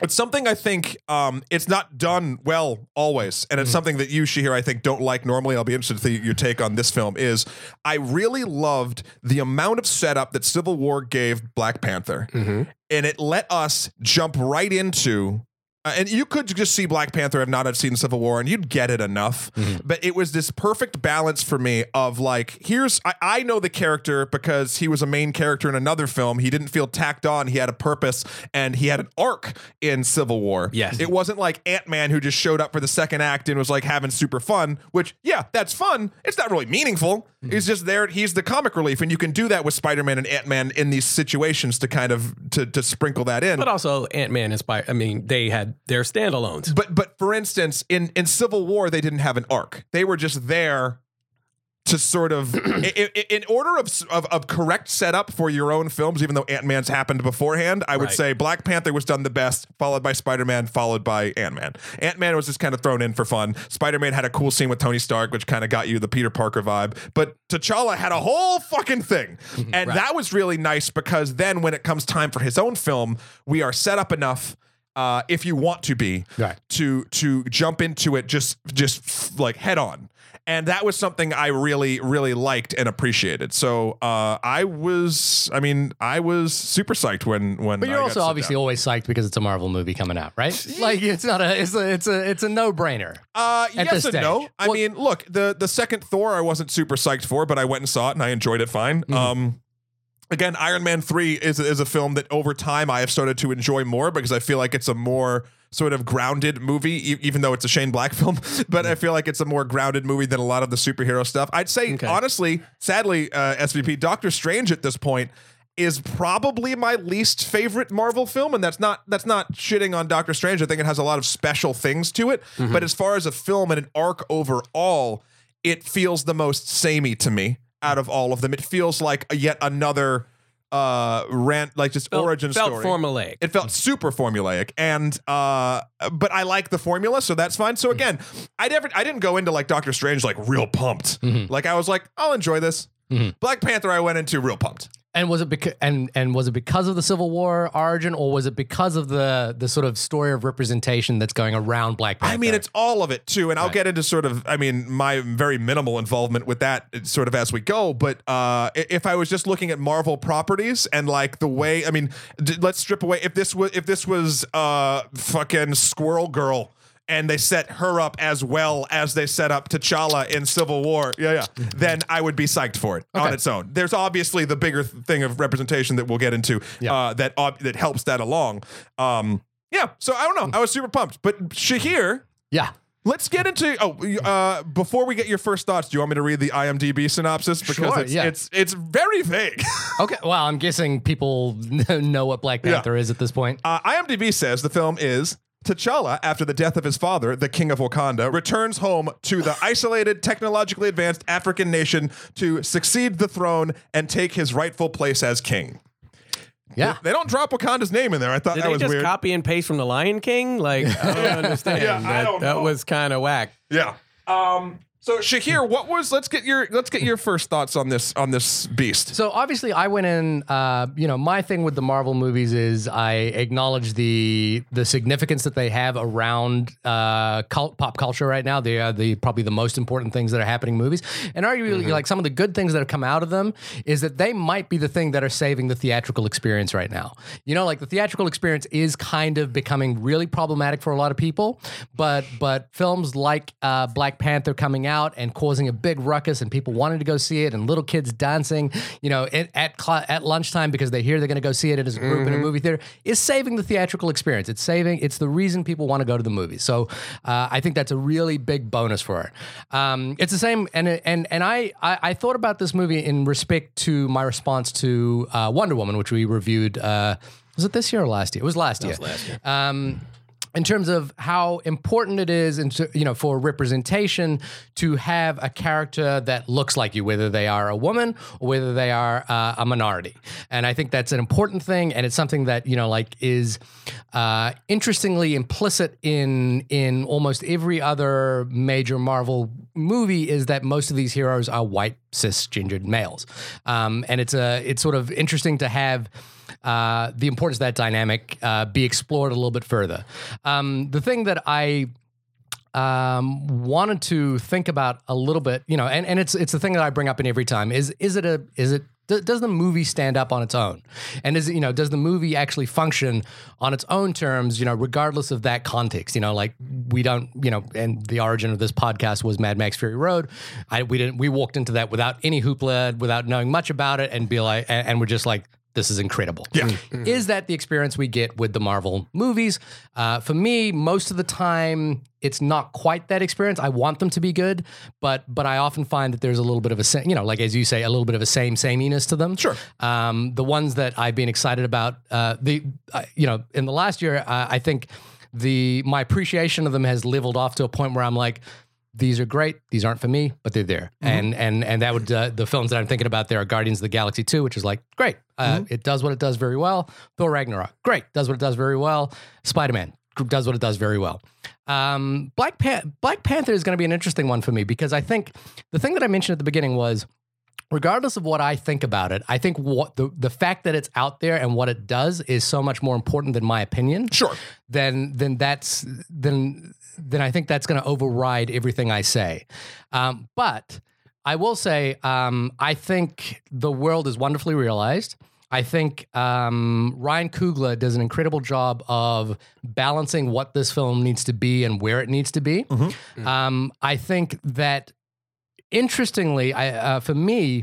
It's something I think um, it's not done well always, and it's mm-hmm. something that you, Shahir, I think don't like normally. I'll be interested to your take on this film. Is I really loved the amount of setup that Civil War gave Black Panther, mm-hmm. and it let us jump right into. Uh, and you could just see Black Panther if not have seen Civil War, and you'd get it enough. Mm-hmm. But it was this perfect balance for me of like, here's I, I know the character because he was a main character in another film. He didn't feel tacked on. He had a purpose and he had an arc in Civil War. Yes, it wasn't like Ant-Man who just showed up for the second act and was like having super fun. Which yeah, that's fun. It's not really meaningful. Mm-hmm. He's just there. He's the comic relief, and you can do that with Spider-Man and Ant-Man in these situations to kind of to to sprinkle that in. But also Ant-Man and Spider. I mean, they had. Their standalones. But but for instance, in, in Civil War, they didn't have an arc. They were just there to sort of, in, in order of, of of correct setup for your own films, even though Ant-Man's happened beforehand, I would right. say Black Panther was done the best, followed by Spider-Man, followed by Ant-Man. Ant-Man was just kind of thrown in for fun. Spider-Man had a cool scene with Tony Stark, which kind of got you the Peter Parker vibe. But T'Challa had a whole fucking thing. And right. that was really nice because then when it comes time for his own film, we are set up enough Uh, if you want to be, right. to to jump into it just just like head on. And that was something I really, really liked and appreciated. So uh, I was, I mean, I was super psyched when when. But you're I also obviously down. always psyched because it's a Marvel movie coming out, right? Like it's not a, it's a, it's a, it's a no-brainer. Uh, yes and no. I well, mean, look, the the second Thor I wasn't super psyched for, but I went and saw it and I enjoyed it fine. Mm-hmm. Um. Again, Iron Man three is, is a film that over time I have started to enjoy more because I feel like it's a more sort of grounded movie, e- even though it's a Shane Black film. But I feel like it's a more grounded movie than a lot of the superhero stuff. I'd say, okay. honestly, sadly, uh, S V P, Doctor Strange at this point is probably my least favorite Marvel film. And that's not that's not shitting on Doctor Strange. I think it has a lot of special things to it. Mm-hmm. But as far as a film and an arc overall, it feels the most samey to me. Out of all of them, it feels like yet another uh, rant, like just felt, origin felt story. Felt formulaic. It felt super formulaic, and uh, but I like the formula, so that's fine. So again, I never, I didn't go into like Doctor Strange like real pumped. Mm-hmm. Like I was like, I'll enjoy this. Mm-hmm. Black Panther, I went into real pumped. And was it beca- and and was it because of the Civil War origin, or was it because of the the sort of story of representation that's going around Black Panther? I mean, it's all of it too, and right. I'll get into sort of, I mean, my very minimal involvement with that sort of as we go. But uh, if I was just looking at Marvel properties and like the way, I mean, d- let's strip away if this was if this was uh, fucking Squirrel Girl. And they set her up as well as they set up T'Challa in Civil War. Yeah, yeah. Then I would be psyched for it okay. on its own. There's obviously the bigger th- thing of representation that we'll get into yeah. uh, that ob- that helps that along. Um, yeah. So I don't know. I was super pumped. But Shahir. Yeah. Let's get into. Oh, uh, before we get your first thoughts, do you want me to read the I M D B synopsis? Because sure, it's, yeah. it's it's very vague. Okay. Well, I'm guessing people know what Black Panther yeah. is at this point. Uh, I M D B says the film is. T'Challa, after the death of his father, the king of Wakanda, returns home to the isolated, technologically advanced African nation to succeed the throne and take his rightful place as king. Yeah, they, they don't drop Wakanda's name in there. I thought Did that was weird. Did they just copy and paste from The Lion King? Like, I don't understand. yeah, that, I don't know. That was kind of whack. Yeah. Um. So Shahir, what was? Let's get your let's get your first thoughts on this on this beast. So obviously, I went in. Uh, you know, my thing with the Marvel movies is I acknowledge the the significance that they have around uh, cult, pop culture right now. They are the probably the most important things that are happening in movies, and arguably, mm-hmm. like some of the good things that have come out of them is that they might be the thing that are saving the theatrical experience right now. You know, like the theatrical experience is kind of becoming really problematic for a lot of people, but but films like uh, Black Panther coming out. Out and causing a big ruckus and people wanting to go see it and little kids dancing, you know, at at, cl- at lunchtime because they hear they're going to go see it as a group mm-hmm. in a movie theater is saving the theatrical experience. It's saving. It's the reason people want to go to the movies. So uh, I think that's a really big bonus for it. Um, it's the same. And and and I, I I thought about this movie in respect to my response to uh, Wonder Woman, which we reviewed. Uh, was it this year or last year? It was last that year. Was last year. Um, In terms of how important it is, into, you know, for representation to have a character that looks like you, whether they are a woman or whether they are uh, a minority, and I think that's an important thing, and it's something that you know, like, is uh, interestingly implicit in in almost every other major Marvel movie is that most of these heroes are white cisgendered males, um, and it's a it's sort of interesting to have. uh, the importance of that dynamic uh, be explored a little bit further. Um, the thing that I um, wanted to think about a little bit, you know, and, and it's it's the thing that I bring up in every time is is it a is it does the movie stand up on its own? And is, you know, does the movie actually function on its own terms, you know, regardless of that context? You know, like we don't, you know, and the origin of this podcast was Mad Max Fury Road. I, we didn't, we walked into that without any hoopla, without knowing much about it and be like, and, and we're just like, this is incredible. Yeah. Mm-hmm. Is that the experience we get with the Marvel movies? Uh, for me, most of the time, it's not quite that experience. I want them to be good, but but I often find that there's a little bit of a, you know, like as you say, a little bit of a same sameness to them. Sure. Um, the ones that I've been excited about, uh, the uh, you know, in the last year, uh, I think the my appreciation of them has leveled off to a point where I'm like, these are great. These aren't for me, but they're there. Mm-hmm. And and and that would uh, the films that I'm thinking about there are Guardians of the Galaxy two, which is like, great. Uh, mm-hmm. It does what it does very well. Thor Ragnarok, great. Does what it does very well. Spider-Man does what it does very well. Um, Black, Pan- Black Panther is going to be an interesting one for me because I think the thing that I mentioned at the beginning was, regardless of what I think about it, I think what the, the fact that it's out there and what it does is so much more important than my opinion. Sure. Then then that's then then I think that's going to override everything I say. Um, but I will say um, I think the world is wonderfully realized. I think um, Ryan Coogler does an incredible job of balancing what this film needs to be and where it needs to be. Mm-hmm. Um, I think that. Interestingly, I, uh, for me,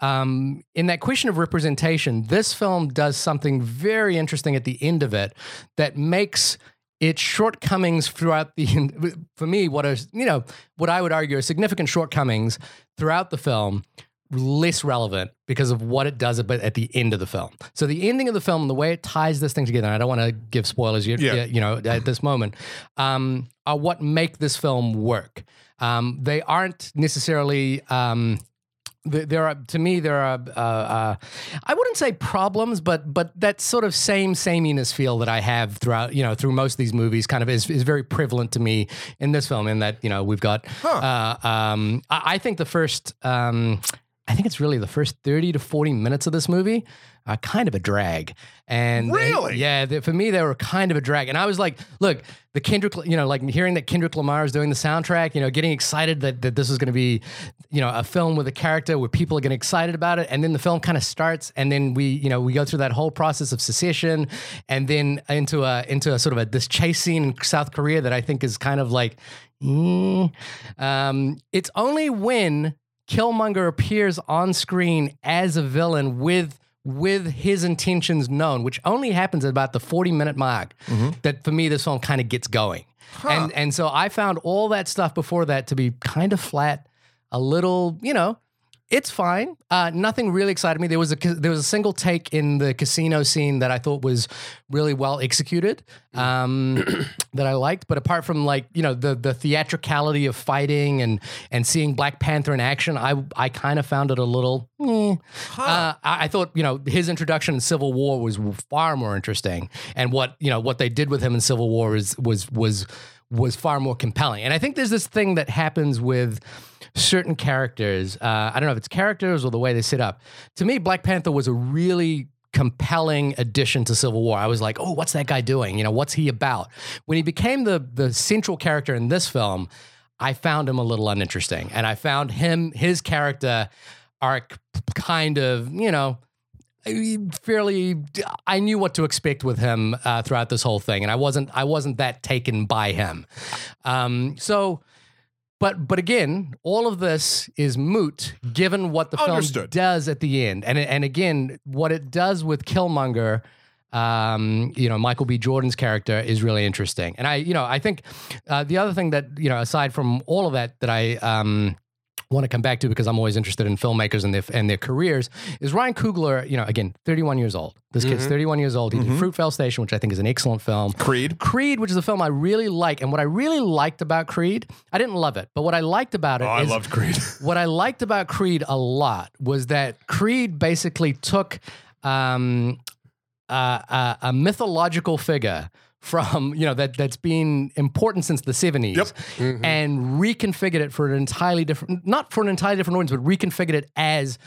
um, in that question of representation, this film does something very interesting at the end of it that makes its shortcomings throughout the, for me, what are, you know, what I would argue are significant shortcomings throughout the film, less relevant because of what it does at the end of the film. So the ending of the film and the way it ties this thing together, and I don't want to give spoilers, you, yeah. you know, at this moment, um, are what make this film work. Um, they aren't necessarily, um, th- there are, to me, there are, uh, uh, I wouldn't say problems, but, but that sort of same sameness feel that I have throughout, you know, through most of these movies kind of is, is very prevalent to me in this film in that, you know, we've got, huh. uh, um, I-, I think the first, um, I think it's really the first thirty to forty minutes of this movie are kind of a drag. And really? They, yeah, they, for me, they were kind of a drag. And I was like, look, the Kendrick, you know, like hearing that Kendrick Lamar is doing the soundtrack, you know, getting excited that, that this is going to be, you know, a film with a character where people are getting excited about it. And then the film kind of starts. And then we, you know, we go through that whole process of secession and then into a, into a sort of a, this chase scene in South Korea that I think is kind of like, mm. um, it's only when Killmonger appears on screen as a villain with with his intentions known, which only happens at about the forty-minute mark, mm-hmm. that for me this film kind of gets going. Huh. And and so I found all that stuff before that to be kind of flat, a little, you know, it's fine. Uh, nothing really excited me. There was a there was a single take in the casino scene that I thought was really well executed, um, that I liked. But apart from like you know the the theatricality of fighting and and seeing Black Panther in action, I I kind of found it a little. Eh. Huh. Uh, I, I thought you know his introduction in Civil War was far more interesting, and what you know what they did with him in Civil War is was was was far more compelling. And I think there's this thing that happens with certain characters. Uh, I don't know if it's characters or the way they sit up. To me, Black Panther was a really compelling addition to Civil War. I was like, oh, what's that guy doing? You know, what's he about? When he became the the central character in this film, I found him a little uninteresting. And I found him, his character arc kind of, you know, fairly, I knew what to expect with him uh, throughout this whole thing, and I wasn't, I wasn't that taken by him. Um, so, but, but again, all of this is moot given what the Understood. Film does at the end, and and again, what it does with Killmonger, um, you know, Michael B. Jordan's character is really interesting, and I, you know, I think uh, the other thing that you know, aside from all of that, that I. Um, want to come back to because I'm always interested in filmmakers and their and their careers is Ryan Coogler, you know, again, thirty-one years old. This mm-hmm. kid's thirty-one years old. He mm-hmm. did Fruitvale Station, which I think is an excellent film. Creed. Creed, which is a film I really like. And what I really liked about Creed, I didn't love it, but what I liked about it oh, is... I loved Creed. What I liked about Creed a lot was that Creed basically took um, uh, uh, a mythological figure from, you know, that, that's been important since the seventies yep. mm-hmm. and reconfigured it for an entirely different, not for an entirely different audience, but reconfigured it as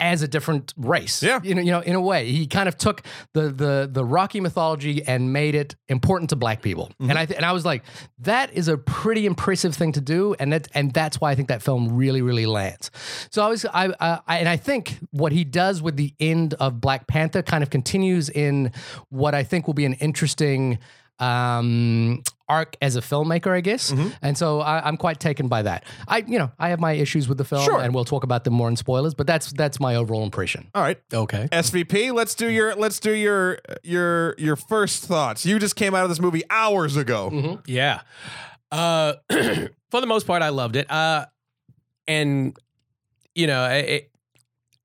as a different race. Yeah. You know, you know, in a way, he kind of took the the the Rocky mythology and made it important to black people. Mm-hmm. And I th- and I was like, that is a pretty impressive thing to do, and that and that's why I think that film really really lands. So I was I, I, I and I think what he does with the end of Black Panther kind of continues in what I think will be an interesting um arc as a filmmaker, I guess. Mm-hmm. And so I, I'm quite taken by that. I, you know, I have my issues with the film, sure, and we'll talk about them more in spoilers, but that's, that's my overall impression. All right. Okay. S V P, let's do your, let's do your, your, your first thoughts. You just came out of this movie hours ago. Mm-hmm. Yeah. Uh, for the most part, I loved it. Uh, and you know, it,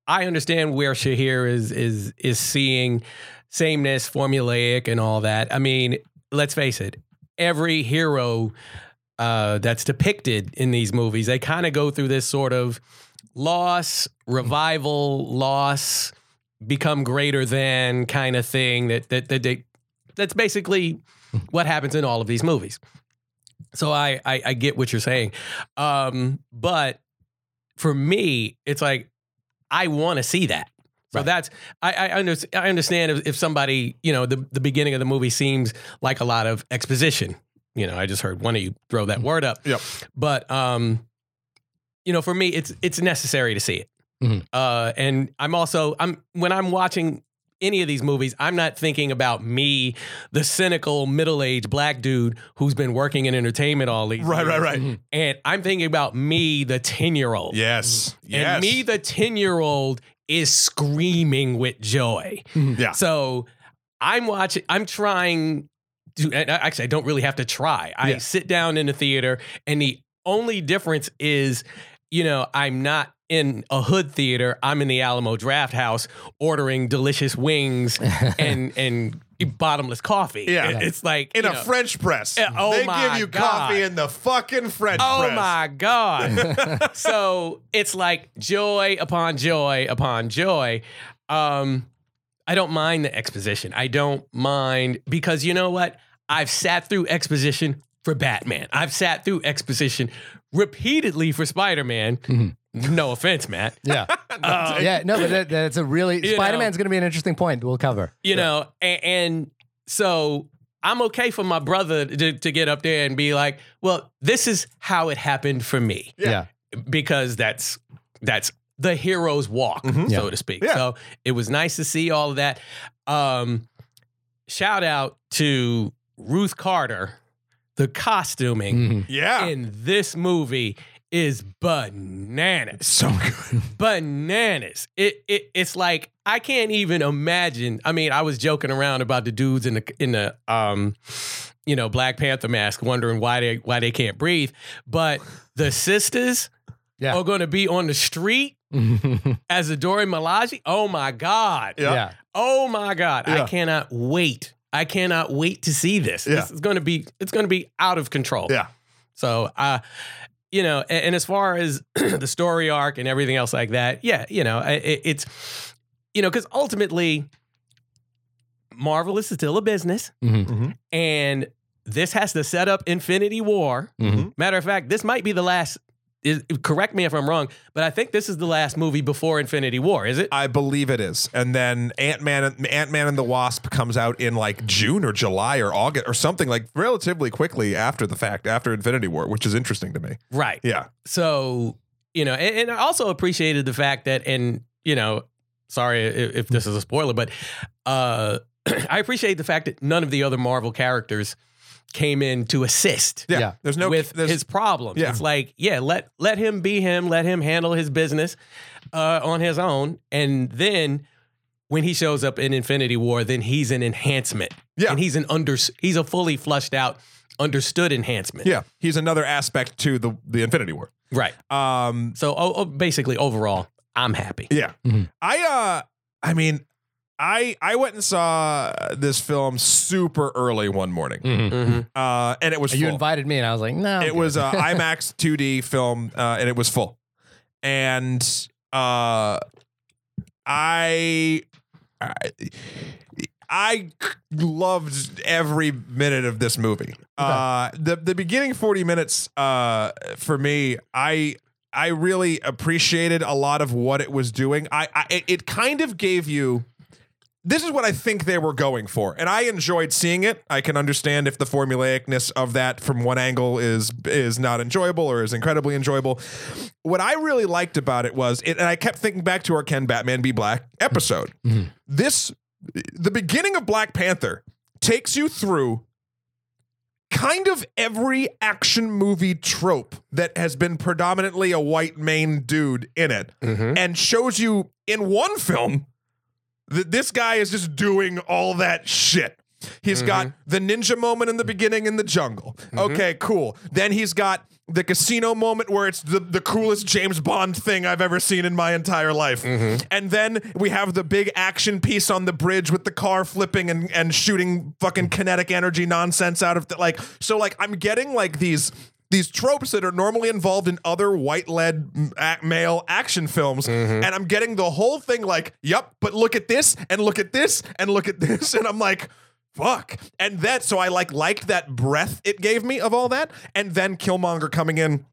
I understand where Shahir is, is, is seeing sameness, formulaic and all that. I mean, let's face it. Every hero uh, that's depicted in these movies, they kind of go through this sort of loss, revival, loss, become greater than kind of thing. That that that they, that's basically what happens in all of these movies. So I I, I get what you're saying, um, but for me, it's like I want to see that. So right. that's I I, under, I understand if, if somebody, you know, the, the beginning of the movie seems like a lot of exposition. You know, I just heard one of you throw that word up. Yep. But, um, you know, for me, it's it's necessary to see it. Mm-hmm. Uh, and I'm also I'm when I'm watching any of these movies, I'm not thinking about me, the cynical middle-aged black dude who's been working in entertainment all these right, years. Right, right, right. And I'm thinking about me, the ten-year-old. Yes. And yes. me, the ten-year-old is screaming with joy. Yeah. So I'm watching, I'm trying to, actually I don't really have to try. I yeah. sit down in the theater and the only difference is, you know, I'm not in a hood theater. I'm in the Alamo Draft House ordering delicious wings and, and bottomless coffee. Yeah. It's like in a know, French press. Uh, oh they my give you God. Coffee in the fucking French oh press. Oh my God. So it's like joy upon joy upon joy. Um, I don't mind the exposition. I don't mind because you know what? I've sat through exposition for Batman. I've sat through exposition repeatedly for Spider-Man. Mm-hmm. No offense, Matt. Yeah. Uh, yeah, no, but that, that's a really... Spider-Man's going to be an interesting point we'll cover. You yeah. know, and, and so I'm okay for my brother to, to get up there and be like, well, this is how it happened for me. Yeah. yeah. Because that's that's the hero's walk, mm-hmm. so yeah. to speak. Yeah. So it was nice to see all of that. Um, shout out to Ruth Carter. The costuming mm-hmm. yeah. in this movie is bananas. So good. Bananas. It it it's like I can't even imagine. I mean, I was joking around about the dudes in the in the um you know, Black Panther mask wondering why they why they can't breathe, but the sisters yeah. are going to be on the street as Adore Malaji. Oh my God. Yeah. yeah. Oh my God. Yeah. I cannot wait. I cannot wait to see this. Yeah. This is going to be it's going to be out of control. Yeah. So, uh you know, and, and as far as the story arc and everything else like that, yeah, you know, it, it's, you know, because ultimately, Marvel is still a business, mm-hmm. Mm-hmm. and this has to set up Infinity War. Mm-hmm. Matter of fact, this might be the last. Is, correct me if I'm wrong, but I think this is the last movie before Infinity War, is it? I believe it is. And then Ant-Man, Ant-Man and the Wasp comes out in like June or July or August or something like relatively quickly after the fact, after Infinity War, which is interesting to me. Right. Yeah. So, you know, and, and I also appreciated the fact that, and, you know, sorry if, if this is a spoiler, but uh, I appreciate the fact that none of the other Marvel characters came in to assist yeah. there's no, with there's, his problems. Yeah. It's like, yeah, let let him be him, let him handle his business uh, on his own. And then when he shows up in Infinity War, then he's an enhancement. Yeah. And he's an under, he's a fully fleshed out, understood enhancement. Yeah. He's another aspect to the, the Infinity War. Right. Um. So oh, oh, basically overall, I'm happy. Yeah. Mm-hmm. I, uh, I mean, I, I went and saw this film super early one morning, mm-hmm. Mm-hmm. Uh, and it was full. You invited me, and I was like, no. It was an IMAX two D film, uh, and it was full. And uh, I, I I loved every minute of this movie. Okay. Uh, the the beginning forty minutes uh, for me, I. I really appreciated a lot of what it was doing. I, I it kind of gave you, this is what I think they were going for, and I enjoyed seeing it. I can understand if the formulaicness of that from one angle is is not enjoyable or is incredibly enjoyable. What I really liked about it was, it, and I kept thinking back to our Can Batman Be Black episode. Mm-hmm. This, the beginning of Black Panther takes you through kind of every action movie trope that has been predominantly a white main dude in it, mm-hmm. and shows you in one film that this guy is just doing all that shit. He's mm-hmm. got the ninja moment in the beginning in the jungle. Mm-hmm. Okay, cool. Then he's got the casino moment where it's the, the coolest James Bond thing I've ever seen in my entire life. Mm-hmm. And then we have the big action piece on the bridge with the car flipping and, and shooting fucking kinetic energy nonsense out of the, like, so like I'm getting like these, these tropes that are normally involved in other white-led male action films, mm-hmm. and I'm getting the whole thing like, yep, but look at this and look at this and look at this. And I'm like, fuck. And that, so I like liked that breath it gave me of all that. And then Killmonger coming in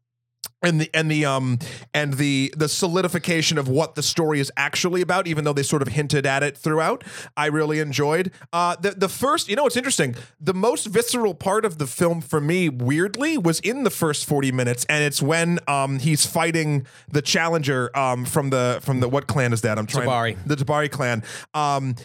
and the and the um and the the solidification of what the story is actually about, even though they sort of hinted at it throughout. I really enjoyed uh the the first, you know, it's interesting. The most visceral part of the film for me, weirdly, was in the first forty minutes, and it's when um he's fighting the challenger um from the from the what clan is that? I'm trying Tabari. The Tabari clan. Um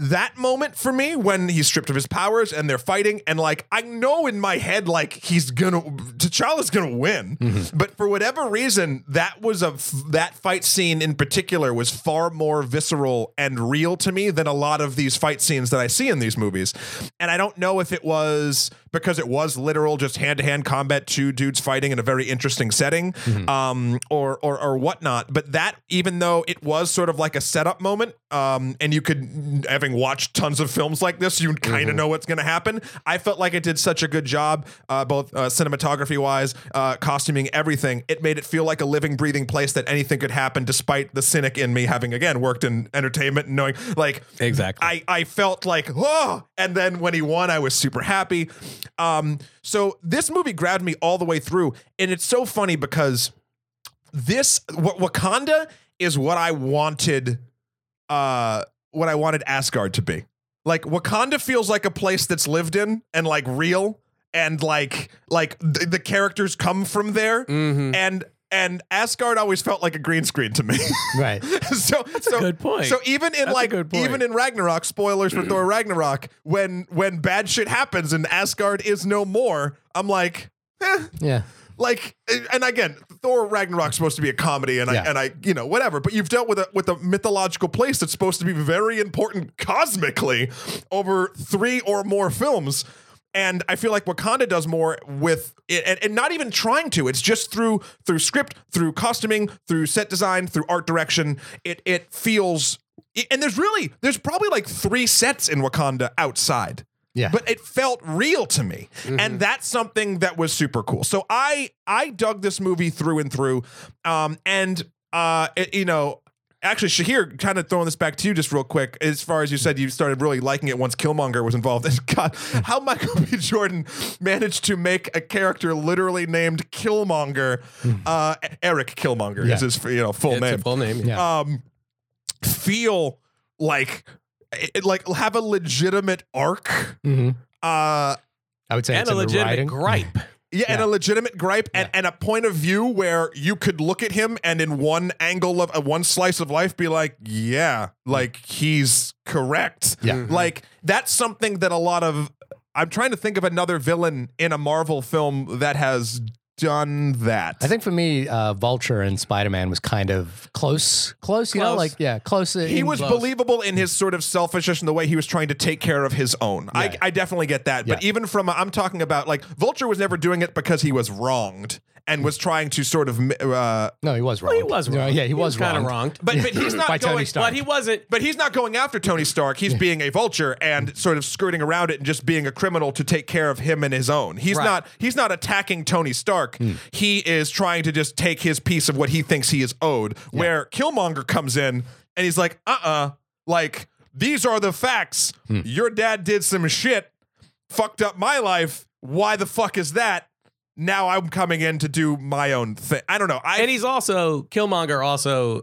That moment for me, when he's stripped of his powers and they're fighting, and like I know in my head, like he's gonna T'Challa's gonna win, mm-hmm. but for whatever reason, that was a f- that fight scene in particular was far more visceral and real to me than a lot of these fight scenes that I see in these movies. And I don't know if it was because it was literal, just hand to hand combat, two dudes fighting in a very interesting setting, mm-hmm. um, or or or whatnot. But that, even though it was sort of like a setup moment, um, and you could have. Watched tons of films like this, you kind of mm-hmm. know what's going to happen. I felt like it did such a good job, uh, both uh, cinematography wise, uh, costuming, everything. It made it feel like a living, breathing place that anything could happen, despite the cynic in me having, again, worked in entertainment and knowing, like, exactly. I, I felt like, oh, and then when he won, I was super happy. Um, so this movie grabbed me all the way through. And it's so funny because this w- Wakanda is what I wanted, uh, what I wanted Asgard to be. Like Wakanda feels like a place that's lived in and like real and like like th- the characters come from there, mm-hmm. and and Asgard always felt like a green screen to me. Right. so that's so a good point. So even in that's like even in Ragnarok, spoilers for Thor Ragnarok, when when bad shit happens and Asgard is no more, I'm like, eh. Yeah. Like, and again, Thor Ragnarok's supposed to be a comedy, and yeah. I and I, you know, whatever. But you've dealt with a with a mythological place that's supposed to be very important cosmically over three or more films, and I feel like Wakanda does more with it, and, and not even trying to. It's just through through script, through costuming, through set design, through art direction. It it feels, and there's really there's probably like three sets in Wakanda outside. Yeah. But it felt real to me. Mm-hmm. And that's something that was super cool. So I I dug this movie through and through. Um, and, uh, it, you know, actually, Shahir, kind of throwing this back to you just real quick. As far as you said, you started really liking it once Killmonger was involved. And God, how Michael B. Jordan managed to make a character literally named Killmonger. Uh, Eric Killmonger yeah. is his you know, full it's name. full name, yeah. Um, feel like... It, like have a legitimate arc, mm-hmm. uh, I would say, and a legitimate gripe. Yeah, yeah, and a legitimate gripe, and, yeah. and a point of view where you could look at him and in one angle of uh, one slice of life, be like, yeah, like he's correct. Yeah, mm-hmm. like that's something that a lot of. I'm trying to think of another villain in a Marvel film that has done that. I think for me, uh, Vulture and Spider-Man was kind of close, close, you close. know, like, yeah, close. He was close. Believable in his sort of selfishness and the way he was trying to take care of his own. Yeah. I, I definitely get that. Yeah. But even from, I'm talking about like Vulture was never doing it because he was wronged and was trying to sort of, uh, no, he was wrong. Well, he was wrong. No, yeah, he, he was, was kind of wronged, but, but he's not going, but he wasn't, but he's not going after Tony Stark. He's yeah. being a vulture and sort of skirting around it and just being a criminal to take care of him and his own. He's right. not, he's not attacking Tony Stark. Hmm. He is trying to just take his piece of what he thinks he is owed, yeah. where Killmonger comes in and he's like, uh-uh, like, these are the facts. Hmm. Your dad did some shit, fucked up my life. Why the fuck is that? now I'm coming in to do my own thing. I don't know. I, and he's also, Killmonger also,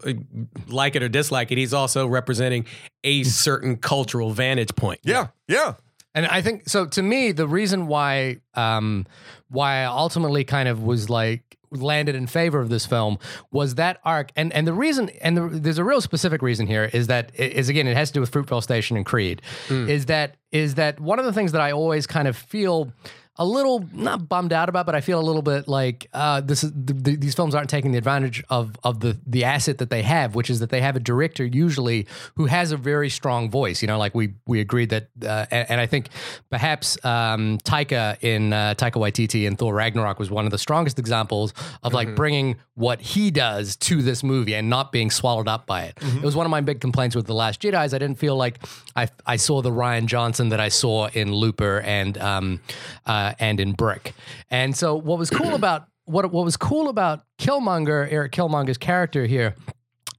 like it or dislike it, he's also representing a certain cultural vantage point. Yeah, yeah. And I think, so to me, the reason why, um, why I ultimately kind of was like, landed in favor of this film was that arc. And, and the reason, and the, there's a real specific reason here is that is again, it has to do with Fruitvale Station and Creed mm. is that, is that one of the things that I always kind of feel a little, not bummed out about, but I feel a little bit like uh, this is, th- th- these films aren't taking the advantage of of the the asset that they have, which is that they have a director usually who has a very strong voice. You know, like we we agreed that, uh, and, and I think perhaps um, Taika in uh, Taika Waititi in Thor Ragnarok was one of the strongest examples of like mm-hmm. bringing what he does to this movie and not being swallowed up by it. Mm-hmm. It was one of my big complaints with The Last Jedi is I didn't feel like I I saw the Ryan Johnson that I saw in Looper and um uh, and in Brick. And so what was cool about what what was cool about Killmonger, Eric Killmonger's character here,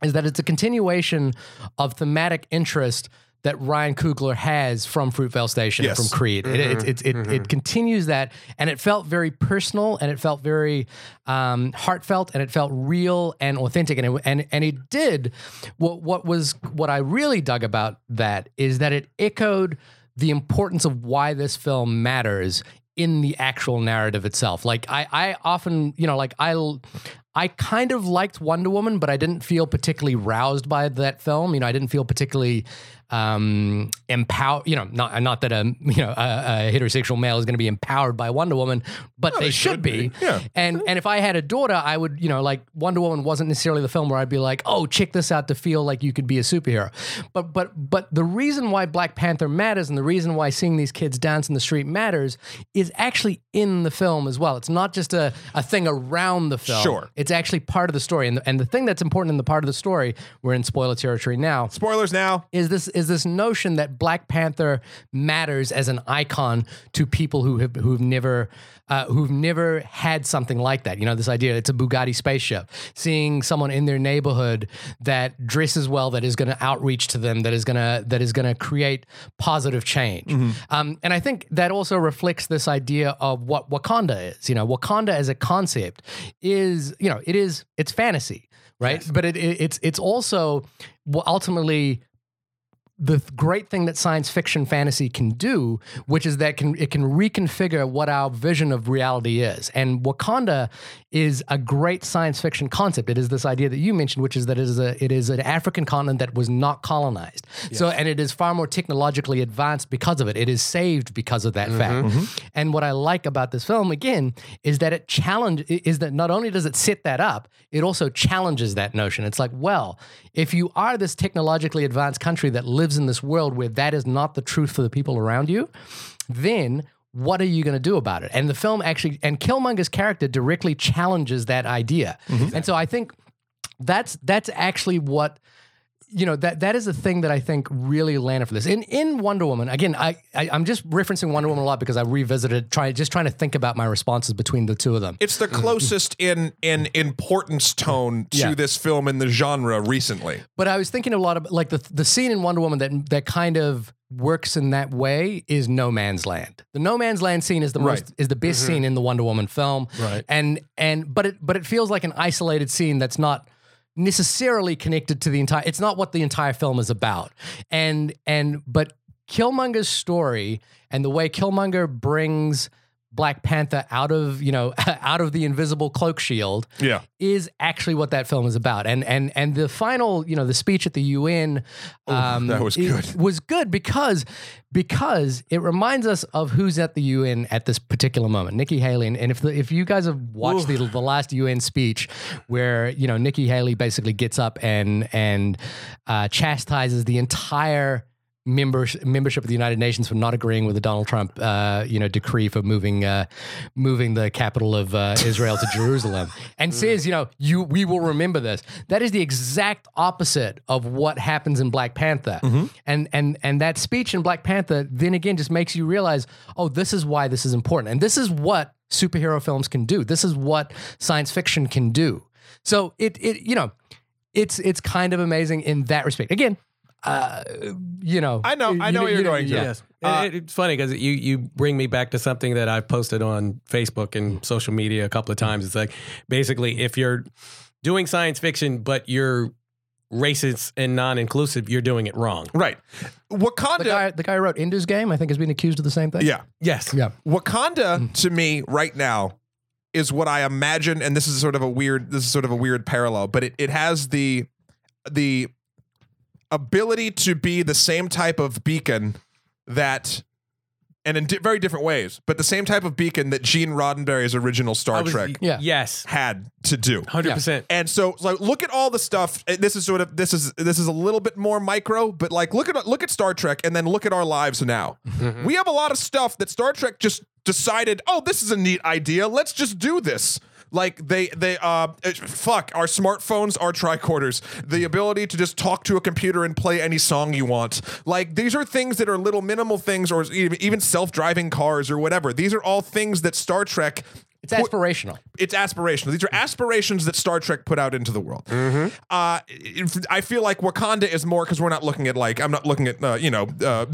is that it's a continuation of thematic interest that Ryan Coogler has from Fruitvale Station, yes. from Creed. Mm-hmm. It, it, it, it, mm-hmm. it continues that, and it felt very personal, and it felt very um, heartfelt, and it felt real and authentic, and it, and, and it did. What, what was what I really dug about that is that it echoed the importance of why this film matters in the actual narrative itself. Like I, I often, you know, like I, I kind of liked Wonder Woman, but I didn't feel particularly roused by that film. You know, I didn't feel particularly um, empowered, you know, not, not that a, you know, a, a heterosexual male is going to be empowered by Wonder Woman, but no, they, they should, should be. be. Yeah. And, and if I had a daughter, I would, you know, like Wonder Woman wasn't necessarily the film where I'd be like, oh, check this out to feel like you could be a superhero. But, but, but the reason why Black Panther matters and the reason why seeing these kids dance in the street matters is actually in the film as well. It's not just a, a thing around the film. Sure. It's It's actually part of the story, and the, and the thing that's important in the part of the story, we're in spoiler territory now. Spoilers now. Is this is this notion that Black Panther matters as an icon to people who have who've never uh, who've never had something like that? You know, this idea it's a Bugatti spaceship. Seeing someone in their neighborhood that dresses well, that is going to outreach to them, that is going to that is going to create positive change. Mm-hmm. Um, and I think that also reflects this idea of what Wakanda is. You know, Wakanda as a concept is you know. It is, it's fantasy, right? Yes. But it, it, it's it's also ultimately the great thing that science fiction fantasy can do, which is that can it can reconfigure what our vision of reality is. And Wakanda is a great science fiction concept. It is this idea that you mentioned, which is that it is a it is an African continent that was not colonized. Yes. So, and it is far more technologically advanced because of it. It is saved because of that mm-hmm. fact. Mm-hmm. And what I like about this film again is that it challenge is that not only does it set that up, it also challenges that notion. It's like, well, if you are this technologically advanced country that lives in this world where that is not the truth for the people around you, then what are you going to do about it? And the film actually, and Killmonger's character directly challenges that idea. Mm-hmm. And so I think that's that's actually what, you know, that that is the thing that I think really landed for this. In in Wonder Woman, again, I, I I'm just referencing Wonder Woman a lot because I revisited, try just trying to think about my responses between the two of them. It's the closest in in importance tone to yeah. this film in the genre recently. But I was thinking a lot of like the the scene in Wonder Woman that that kind of works in that way is No Man's Land. The No Man's Land scene is the right. most is the best mm-hmm. scene in the Wonder Woman film. Right. And and but it but it feels like an isolated scene that's not necessarily connected to the entire, it's not what the entire film is about. And, and, but Killmonger's story and the way Killmonger brings Black Panther out of, you know, out of the invisible cloak shield yeah. is actually what that film is about. And, and, and the final, you know, the speech at the U N um, Ooh, that was good. was good because, because it reminds us of who's at the U N at this particular moment, Nikki Haley. And, and if the, if you guys have watched the, the last U N speech where, you know, Nikki Haley basically gets up and, and uh, chastises the entire Membership, membership of the United Nations for not agreeing with the Donald Trump, uh, you know, decree for moving, uh, moving the capital of uh, Israel to Jerusalem, and says, you know, you we will remember this. That is the exact opposite of what happens in Black Panther, mm-hmm. and and and that speech in Black Panther then again just makes you realize, oh, this is why this is important, and this is what superhero films can do. This is what science fiction can do. So it it you know, it's it's kind of amazing in that respect. Again, uh, you know. I know, I know you, where you're you going to. Yeah. Yes. Uh, it, it's funny because you, you bring me back to something that I've posted on Facebook and social media a couple of times. It's like, basically, if you're doing science fiction, but you're racist and non-inclusive, you're doing it wrong. Right. Wakanda. The guy, the guy who wrote Ender's Game, I think, has been accused of the same thing. Yeah. Yes. Yeah. Wakanda, to me, right now, is what I imagine, and this is sort of a weird, this is sort of a weird parallel, but it, it has the the ability to be the same type of beacon that, and in di- very different ways, but the same type of beacon that Gene Roddenberry's original Star was, Trek yeah. yes. had to do. one hundred percent. And so, like, look at all the stuff. This is sort of, this is this is a little bit more micro, but like look at look at Star Trek and then look at our lives now. Mm-hmm. We have a lot of stuff that Star Trek just decided, oh, this is a neat idea. Let's just do this. Like they, they, uh, fuck, our smartphones, our tricorders, the ability to just talk to a computer and play any song you want. Like these are things that are little minimal things, or even self-driving cars or whatever. These are all things that Star Trek. It's aspirational. It's aspirational. These are aspirations that Star Trek put out into the world. Mm-hmm. Uh, I feel like Wakanda is more because we're not looking at like, I'm not looking at, uh, you know, uh,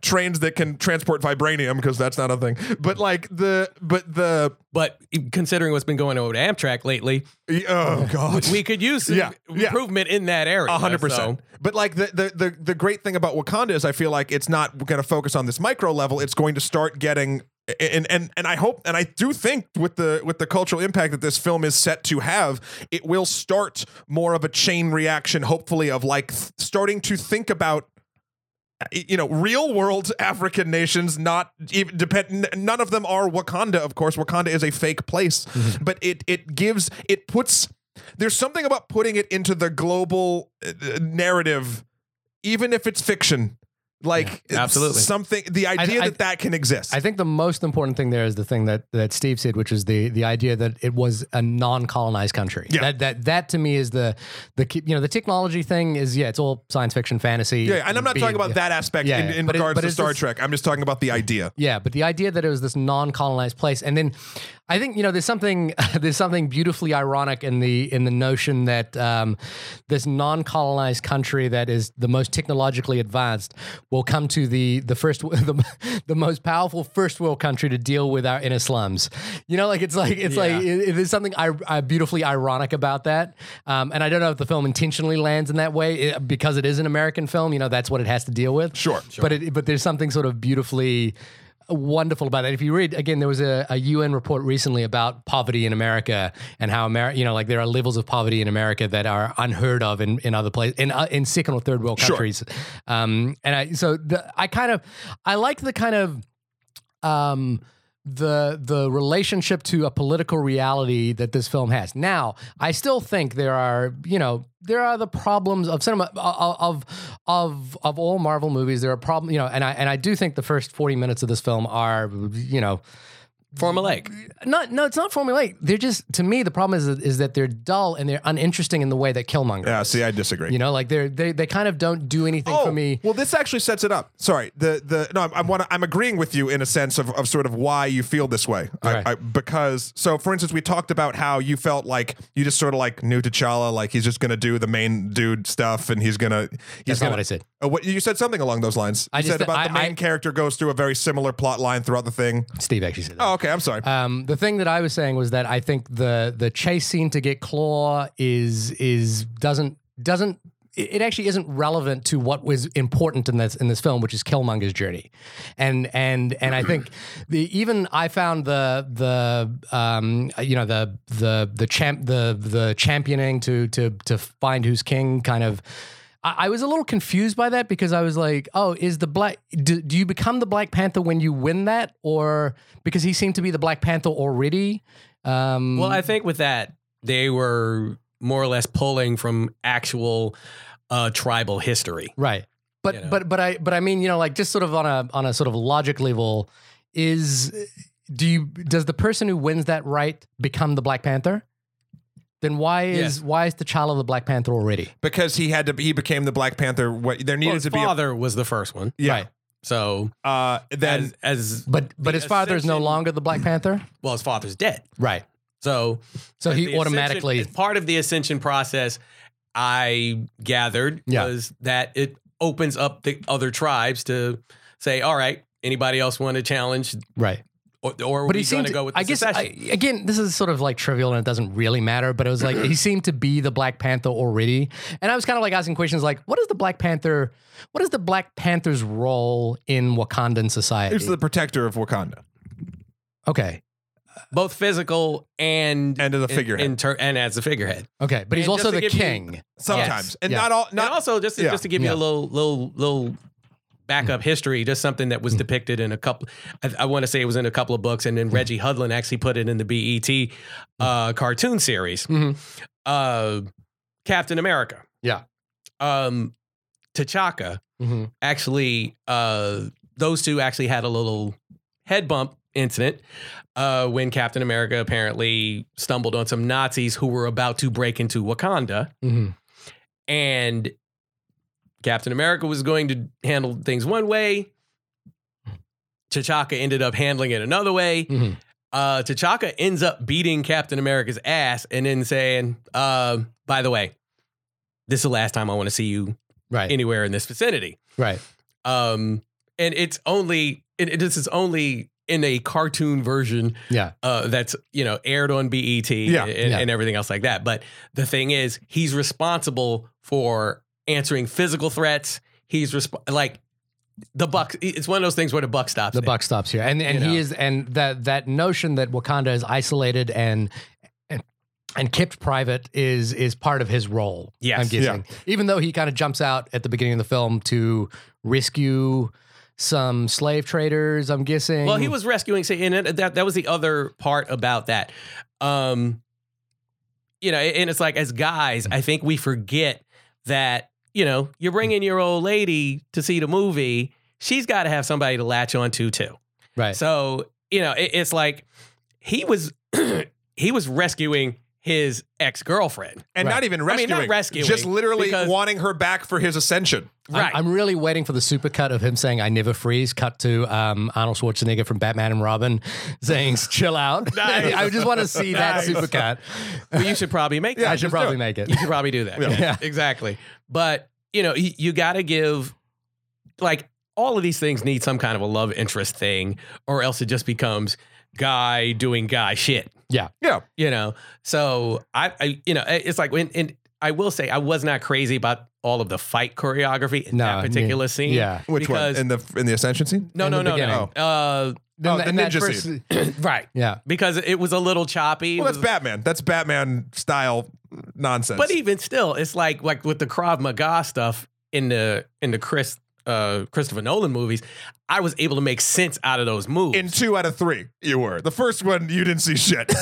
trains that can transport vibranium because that's not a thing. But like the, but the. But considering what's been going on with Amtrak lately. Oh, God. We could use some yeah, improvement yeah. in that area. A hundred percent. But like the, the, the, the great thing about Wakanda is I feel like it's not going to focus on this micro level. It's going to start getting. And and and I hope, and I do think with the with the cultural impact that this film is set to have, it will start more of a chain reaction, hopefully, of like th- starting to think about, you know, real world African nations, not even depend. None of them are Wakanda, of course. Wakanda is a fake place, mm-hmm. but it it gives it puts. There's something about putting it into the global narrative, even if it's fiction. Like yeah, absolutely something, the idea I, I, that that can exist. I think the most important thing there is the thing that, that Steve said, which is the, the idea that it was a non-colonized country. Yeah. That, that, that to me is the, the, you know, the technology thing is, yeah, it's all science fiction, fantasy. Yeah. And, and I'm not being, talking about yeah. that aspect yeah, in, in yeah. regards it, to Star this, Trek. I'm just talking about the idea. Yeah. But the idea that it was this non-colonized place. And then I think, you know, there's something, there's something beautifully ironic in the, in the notion that um, this non-colonized country that is the most technologically advanced will come to the the first the, the most powerful first world country to deal with our inner slums. You know, like it's like it's yeah. like it, it is something I, I beautifully ironic about that. Um, and I don't know if the film intentionally lands in that way it, because it is an American film. You know, that's what it has to deal with. Sure, sure. But it, but there's something sort of beautifully wonderful about that. If you read, again, there was a, a U N report recently about poverty in America and how America, you know, like there are levels of poverty in America that are unheard of in, in other places, in, uh, in second or third world countries. Sure. Um, and I, so the, I kind of, I like the kind of, um, the the relationship to a political reality that this film has. Now, I still think there are, you know, there are the problems of cinema of of of all Marvel movies. There are problems, you know, and I and I do think the first forty minutes of this film are, you know, formulaic. Not no, it's not formulaic. They're just, to me, the problem is is that they're dull and they're uninteresting in the way that Killmonger. Yeah, is. See, I disagree. You know, like they're they they kind of don't do anything oh, for me. Well, this actually sets it up. Sorry, the the no, I'm I'm, I'm agreeing with you in a sense of, of sort of why you feel this way. Right. I, I, because so, for instance, we talked about how you felt like you just sort of like knew T'Challa, like he's just gonna do the main dude stuff, and he's gonna. He's That's gonna, not what I said. Uh, what you said something along those lines. I you just said about I, the main I, character goes through a very similar plot line throughout the thing. Steve actually said that. Oh, okay. Okay, I'm sorry. Um, the thing that I was saying was that I think the the chase scene to get Claw is is doesn't doesn't it actually isn't relevant to what was important in this in this film, which is Killmonger's journey, and and and I think the even I found the the um, you know the the the champ the the championing to to to find who's king kind of. I was a little confused by that because I was like, oh, is the black, do, do you become the Black Panther when you win that? Or because he seemed to be the Black Panther already. Um, well, I think with that, they were more or less pulling from actual uh, tribal history. Right. But, you know? but, but I, but I mean, you know, like just sort of on a, on a sort of logic level is, do you, does the person who wins that right become the Black Panther? Then why is yes. why is T'Challa the Black Panther already? Because he had to he became the Black Panther. What there needed well, to be. His father a, was the first one, yeah. Right. So uh, then as, as but but his father is no longer the Black Panther. Well, his father's dead, right? So so he automatically part of the ascension process. I gathered yeah. was that it opens up the other tribes to say, all right, anybody else want to challenge? Right. Or, or were you going to go with the I guess, I, again, this is sort of like trivial and it doesn't really matter, but it was like he seemed to be the Black Panther already. And I was kind of like asking questions like, what is the Black Panther, what is the Black Panther's role in Wakandan society? He's the protector of Wakanda. Okay. Both physical and and as a figurehead, in, in ter- and as a figurehead. Okay, but he's and also the king you, sometimes, yes. and yeah. not all. Not and also just to, yeah. just to give yeah. you a little little little backup mm. history, just something that was mm. depicted in a couple. I, I want to say it was in a couple of books, and then mm. Reggie Hudlin actually put it in the B E T uh, cartoon series, mm-hmm. uh, Captain America. Yeah, um, T'Chaka mm-hmm. actually. Uh, those two actually had a little head bump incident uh, when Captain America apparently stumbled on some Nazis who were about to break into Wakanda. Mm-hmm. And Captain America was going to handle things one way. T'Chaka ended up handling it another way. Mm-hmm. Uh, T'Chaka ends up beating Captain America's ass and then saying, uh, by the way, this is the last time I want to see you right. anywhere in this vicinity. Right. Um, and it's only, it, this is only in a cartoon version yeah. uh, that's, you know, aired on B E T yeah. And, yeah. and everything else like that. But the thing is, he's responsible for answering physical threats. He's resp- like the buck. It's one of those things where the buck stops. The there. buck stops here. And and you he know. is. And that that notion that Wakanda is isolated and and, and kept private is is part of his role. Yes. I'm guessing. Yeah. Even though he kind of jumps out at the beginning of the film to rescue some slave traders, I'm guessing. Well, he was rescuing, and that, that was the other part about that. Um, you know, and it's like, as guys, I think we forget that, you know, you're bringing your old lady to see the movie. She's got to have somebody to latch on to, too. Right. So, you know, it, it's like he was he was rescuing his ex-girlfriend. And right. not even rescuing. I mean, not rescuing. Just literally wanting her back for his ascension. Right. I'm, I'm really waiting for the supercut of him saying, I never freeze, cut to um, Arnold Schwarzenegger from Batman and Robin saying, chill out. Nice. I just want to see nice. that supercut. Well, you should probably make that. Yeah, I should probably it. make it. You should probably do that. Yeah. Yeah. Exactly. But, you know, you, you got to give, like, all of these things need some kind of a love interest thing, or else it just becomes guy doing guy shit. Yeah. Yeah. You know, so I, I you know, it's like when, and I will say I was not crazy about all of the fight choreography in no, that particular yeah. scene. Yeah. Which one? In the, in the Ascension scene? No, in no, no, no. Oh. Uh, oh, the, the ninja first, scene. Right. Yeah. Because it was a little choppy. Well, that's was, Batman. That's Batman style nonsense. But even still, it's like, like with the Krav Maga stuff in the, in the Chris, Uh, Christopher Nolan movies, I was able to make sense out of those moves. In two out of three, you were. The first one, you didn't see shit.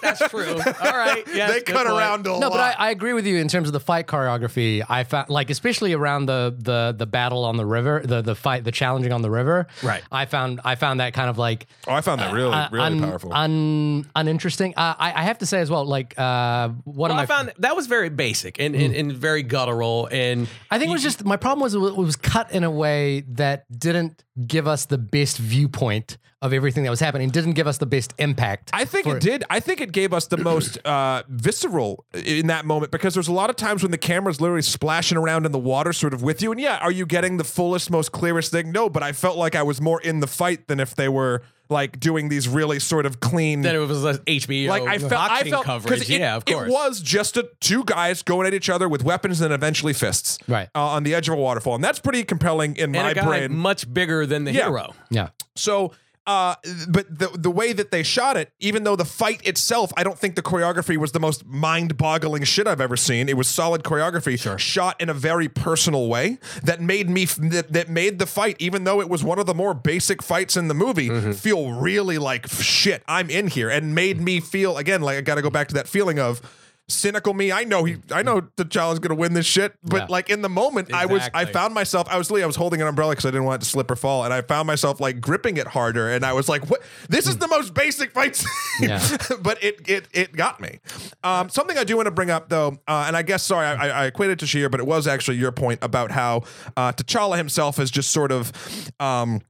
That's true. All right. Yes, they cut point. around a no, lot. No, but I, I agree with you in terms of the fight choreography. I found, like, especially around the the the battle on the river, the the fight, the challenging on the river. Right. I found I found that kind of like. Oh, I found that really uh, really un, powerful. Un, uninteresting. Uh, I I have to say as well, like uh, what well, I found f- that was very basic and, mm. and and very guttural, and I think you, it was just my problem was it was cut in a way that didn't give us the best viewpoint of everything that was happening. It didn't give us the best impact. I think it, it did. I think it gave us the most uh, visceral in that moment, because there's a lot of times when the camera's literally splashing around in the water sort of with you. And yeah, are you getting the fullest, most clearest thing? No, but I felt like I was more in the fight than if they were like doing these really sort of clean. Then it was like H B O like I felt, I felt, coverage. It, yeah, of course. It was just a, two guys going at each other with weapons and eventually fists right. uh, on the edge of a waterfall. And that's pretty compelling in and my a guy brain. Much bigger than the yeah. hero. Yeah. So, uh, but the the way that they shot it, even though the fight itself, I don't think the choreography was the most mind-boggling shit I've ever seen. It was solid choreography sure. shot in a very personal way that made me that, that made the fight, even though it was one of the more basic fights in the movie, mm-hmm. feel really like shit. I'm in here, and made me feel again like I got to go back to that feeling of. Cynical me, I know he, I know T'Challa's gonna win this shit, but yeah. like in the moment, exactly. I was, I found myself, I was, I was holding an umbrella because I didn't want it to slip or fall, and I found myself like gripping it harder, and I was like, "What? This is the most basic fight scene." Yeah. But it, it, it got me. Um, something I do want to bring up though, uh, and I guess sorry, I, I equated to Shahir, but it was actually your point about how uh, T'Challa himself is just sort of. Um,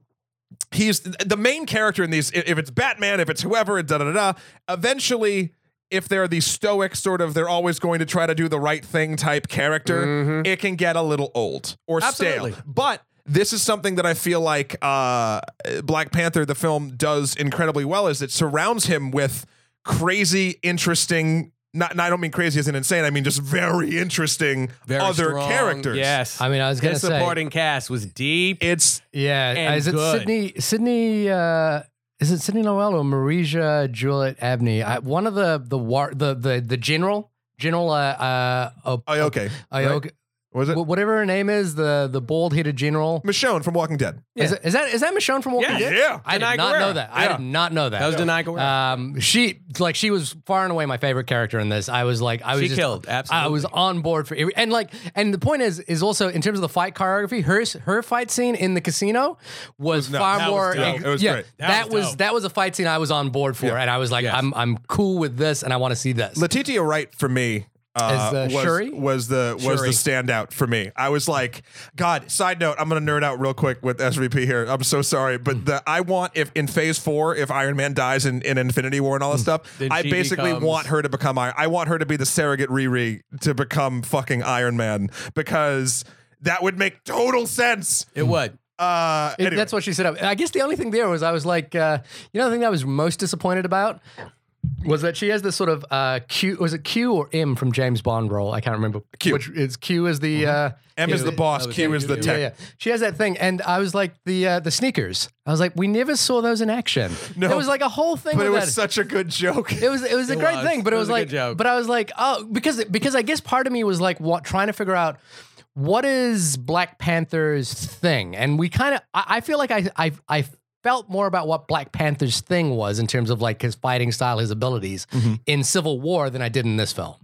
He's the main character in these. If it's Batman, if it's whoever, da da da. Eventually. if they're the stoic sort of, they're always going to try to do the right thing type character, mm-hmm. it can get a little old or Absolutely. stale. But this is something that I feel like uh, Black Panther, the film, does incredibly well, is it surrounds him with crazy, interesting, not, I don't mean crazy as in insane, I mean just very interesting very other strong. characters. Yes. I mean, I was going to say. The supporting cast was deep. It's, yeah. And is it good. Sydney, Sydney, uh, is it Sydney Noel or Marija Juliet Abney? I, one of the, the, war, the, the, the general, general, uh, uh, oh, okay. I, right? okay. Was it whatever her name is, the the bald headed general? Michonne from Walking Dead. Yeah. Is, it, is that is that Michonne from Walking yeah, Dead? Yeah, I did Denai not Guerra. know that. Yeah. I did not know that. That was yeah. Denai Guerra. Um, she like she was far and away my favorite character in this. I was like, I was she just, killed. Absolutely, I was on board for every, and like and the point is is also in terms of the fight choreography, her her fight scene in the casino was, was no, far more. Was it was yeah, great. That, that was dope. That was a fight scene I was on board for, yeah. and I was like, yes. I'm I'm cool with this, and I want to see this. Letitia Wright for me. Uh, As, uh, was, Shuri? was the was Shuri. the standout for me. I was like, God. Side note, I'm gonna nerd out real quick with S V P here. I'm so sorry, but mm. the I want if in Phase Four, if Iron Man dies in, in Infinity War and all this mm. stuff, then I basically becomes... want her to become Iron. I want her to be the surrogate Riri to become fucking Iron Man because that would make total sense. It would. Uh, it, anyway. That's what she set up. I guess the only thing there was I was like, uh, you know, the thing I was most disappointed about. Was that she has this sort of uh, Q? Was it Q or M from James Bond role? I can't remember. Q. Which is Q is the mm-hmm. uh, M is the boss. Q is the tech. Yeah, yeah. She has that thing, and I was like the uh, the sneakers. I was like, we never saw those in action. No, it was like a whole thing. But it was that. such a good joke. It was it was a it great was. thing. But it, it was, was like, joke. but I was like, oh, because because I guess part of me was like, what trying to figure out. What is Black Panther's thing? And we kind of, I, I feel like I I I. felt more about what Black Panther's thing was in terms of like his fighting style, his abilities mm-hmm. in Civil War than I did in this film.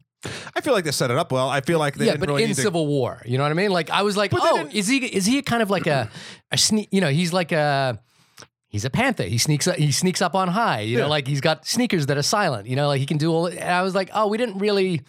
I feel like they set it up well. I feel like they yeah, didn't but really in Civil to... War, you know what I mean? Like I was like, but oh, is he is he kind of like a a sneak? You know, he's like a he's a panther. He sneaks up, he sneaks up on high. You yeah. know, like he's got sneakers that are silent. You know, like he can do all. And I was like, oh, we didn't really.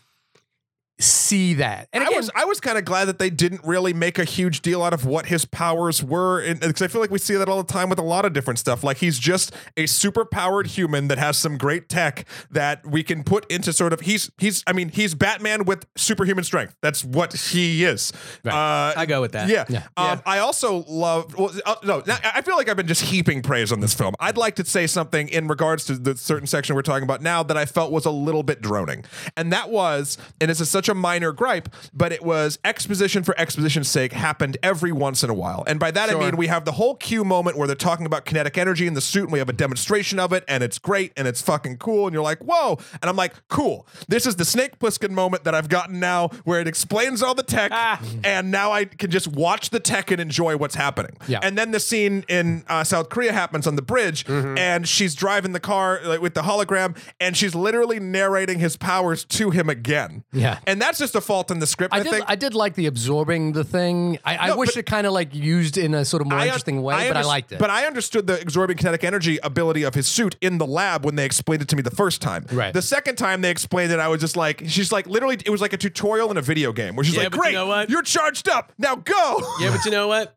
see that. And again, I was I was kind of glad that they didn't really make a huge deal out of what his powers were, because I feel like we see that all the time with a lot of different stuff. Like he's just a super powered human that has some great tech that we can put into sort of he's he's I mean he's Batman with superhuman strength. That's what he is. Right. Uh, I go with that. Yeah. yeah. Um, yeah. I also love. Well, uh, no, I feel like I've been just heaping praise on this film. I'd like to say something in regards to the certain section we're talking about now that I felt was a little bit droning, and that was and it's a, such a minor gripe, but it was exposition for exposition's sake happened every once in a while. And by that sure. I mean we have the whole Q moment where they're talking about kinetic energy in the suit and we have a demonstration of it and it's great and it's fucking cool and you're like, whoa. And I'm like, cool. This is the Snake Plissken moment that I've gotten now where it explains all the tech ah. and now I can just watch the tech and enjoy what's happening. Yeah. And then the scene in uh, South Korea happens on the bridge mm-hmm. and she's driving the car like, with the hologram and she's literally narrating his powers to him again. Yeah. And And that's just a fault in the script. I, I, did, think. I did like the absorbing the thing. I, no, I wish it kind of like used in a sort of more I, interesting way, I but I liked it. But I understood the absorbing kinetic energy ability of his suit in the lab when they explained it to me the first time. Right. The second time they explained it, I was just like, she's like, literally, it was like a tutorial in a video game where she's yeah, like, great, you know what? You're charged up. Now go. Yeah, but you know what?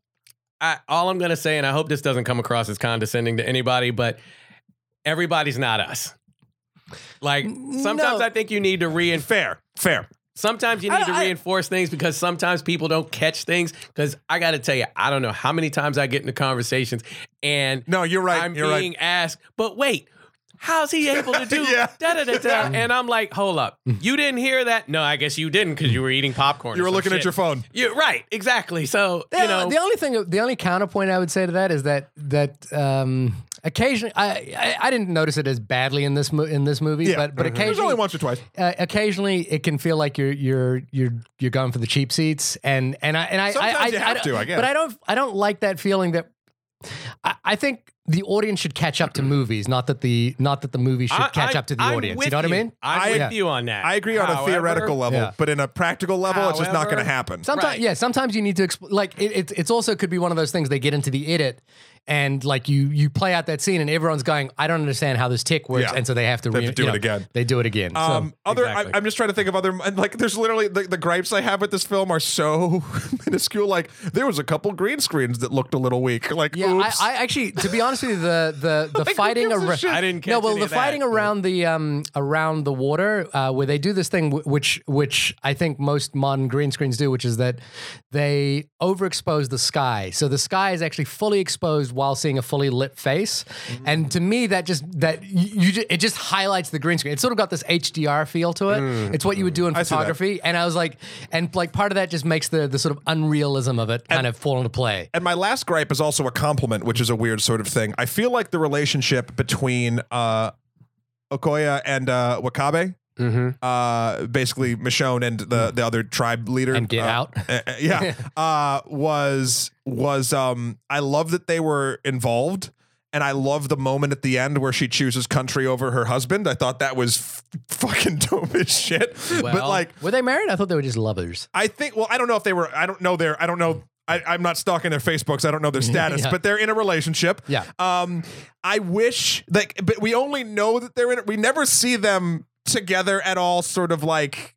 I, all I'm going to say, and I hope this doesn't come across as condescending to anybody, but everybody's not us. Like, sometimes no. I think you need to re- and fair, fair. Sometimes you need I, to reinforce I, things because sometimes people don't catch things. Because I got to tell you, I don't know how many times I get into conversations and no, you're right. I'm you're being right. asked, but wait, how's he able to do yeah. da da da da? And I'm like, hold up, you didn't hear that? No, I guess you didn't because you were eating popcorn. You were looking shit. at your phone. You're right, exactly. So the, you know, the only thing, the only counterpoint I would say to that is that that. Um, Occasionally, I, I I didn't notice it as badly in this mo- in this movie, yeah. but but mm-hmm. occasionally, there's only once or twice. Uh, occasionally, it can feel like you're you're you're you're going for the cheap seats, and and I and I sometimes I, you I, have I to, I guess. But I don't I don't like that feeling that. I, I think the audience should catch up to movies, not that the not that the movie should I, catch I, up to the I'm audience. You know what you. I mean? I'm I, with yeah. you on that. I agree However, on a theoretical level, yeah. but in a practical level, However, it's just not going to happen. Sometimes, right. yeah. Sometimes you need to exp- like it, it. It's also could be one of those things they get into the edit. And like you, you play out that scene, and everyone's going, "I don't understand how this tick works," yeah. and so they have to, they re- have to do it know, again. They do it again. Um, so, other, exactly. I, I'm just trying to think of other. Like, there's literally the, the gripes I have with this film are so minuscule. Like, there was a couple green screens that looked a little weak. Like, yeah, oops. I, I actually, to be honest with you, the the the like, fighting around, I didn't catch no, well, the fighting that, around but... the um around the water uh, where they do this thing, w- which which I think most modern green screens do, which is that they overexpose the sky, so the sky is actually fully exposed while seeing a fully lit face, mm-hmm. and to me that just that you, you it just highlights the green screen. It's sort of got this H D R feel to it. Mm-hmm. It's what you would do in I photography, and I was like, and like part of that just makes the the sort of unrealism of it kind and, of fall into play. And my last gripe is also a compliment, which is a weird sort of thing. I feel like the relationship between uh, Okoye and uh, Wakabe. Mm-hmm. Uh, basically Michonne and the, the other tribe leader and get uh, out. Uh, yeah. Uh, was, was, um, I love that they were involved, and I love the moment at the end where she chooses country over her husband. I thought that was f- fucking dope as shit. Well, but like, were they married? I thought they were just lovers. I think, well, I don't know if they were, I don't know their, I don't know. I, I'm not stalking their Facebooks. I don't know their status, yeah. but they're in a relationship. Yeah. Um, I wish like, but we only know that they're in it. We never see them together at all, sort of like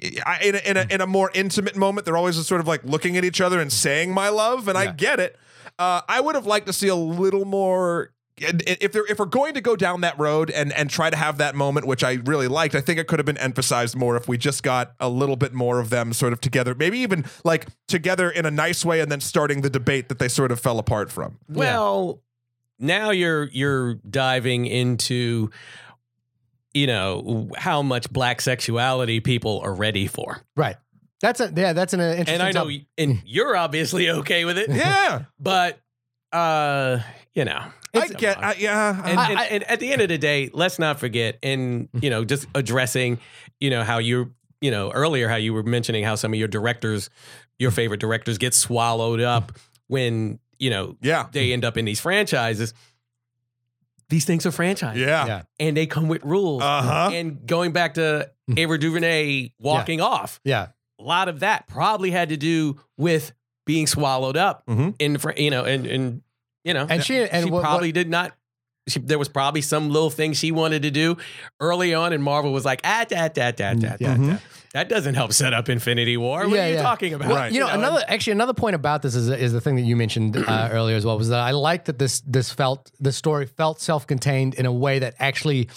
in a, in a, in a more intimate moment. They're always just sort of like looking at each other and saying my love, and yeah. I get it. Uh, I would have liked to see a little more. If they're if we're going to go down that road and and try to have that moment, which I really liked, I think it could have been emphasized more if we just got a little bit more of them sort of together, maybe even like together in a nice way, and then starting the debate that they sort of fell apart from. Well, yeah. now you're you're diving into. You know how much black sexuality people are ready for, right? That's a yeah, that's an uh, interesting. And I know, and you're obviously okay with it, yeah. But uh, you know, I get, I, yeah. And, I, and, I, and at the end of the day, let's not forget, and you know, just addressing, you know, how you, you know, earlier how you were mentioning how some of your directors, your favorite directors, get swallowed up when you know, yeah. they end up in these franchises. These things are franchised. Yeah. yeah. And they come with rules. Uh-huh. And going back to Ava DuVernay walking yeah. off. Yeah. A lot of that probably had to do with being swallowed up mm-hmm. in, you know, and, and, you know, and she, and she what, probably what, did not, she, there was probably some little thing she wanted to do early on. And Marvel was like, ah, da, da, da, da, da, mm-hmm. da. That doesn't help set up Infinity War. What yeah, are you yeah. talking about? Well, right. You know, you know another actually another point about this is is the thing that you mentioned uh, earlier as well, was that I like that this this felt the story felt self-contained in a way that actually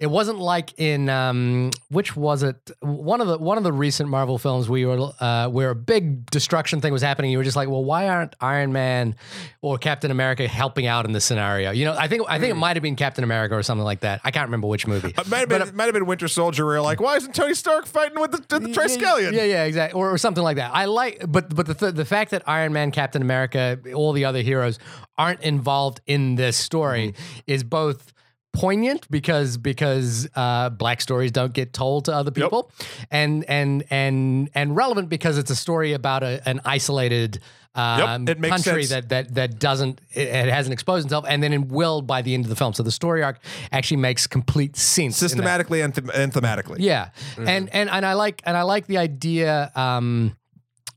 it wasn't like in um, which was it one of the one of the recent Marvel films we were uh, where a big destruction thing was happening. You were just like, well, why aren't Iron Man or Captain America helping out in this scenario? You know, I think I think mm. it might have been Captain America or something like that. I can't remember which movie. It might have been, but, uh, might have been Winter Soldier. Where you're like, why isn't Tony Stark fighting with the, the Triskelion? Yeah, yeah, exactly, or, or something like that. I like, but but the th- the fact that Iron Man, Captain America, all the other heroes aren't involved in this story mm. is both. Poignant because because uh, black stories don't get told to other people, yep. and and and and relevant because it's a story about a, an isolated um, yep, country sense. that that that doesn't it, it hasn't exposed itself, and then will by the end of the film. So the story arc actually makes complete sense, systematically and, them- and thematically. Yeah, mm-hmm. and and and I like and I like the idea um,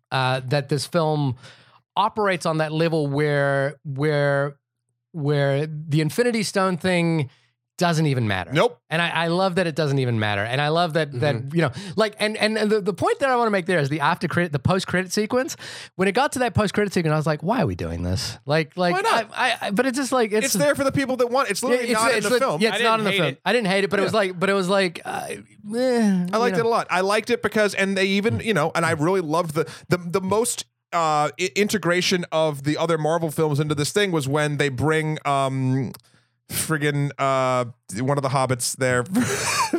uh, that this film operates on that level where where where the Infinity Stone thing. Doesn't even matter. Nope. And I, I love that it doesn't even matter. And I love that that mm-hmm. you know, like, and and, and the, the point that I want to make there is the after credit, the post credit sequence. When it got to that post credit sequence, I was like, why are we doing this? Like, like, why not? I, I, but it's just like it's, it's there for the people that want. It's literally it's, not it's, in the it's, film. Yeah, it's not in the film. It. I didn't hate it, but yeah. it was like, but it was like, uh, eh, I liked know. it a lot. I liked it because, and they even, you know, and I really loved the the the most. Uh, integration of the other Marvel films into this thing was when they bring um, friggin' uh, one of the hobbits there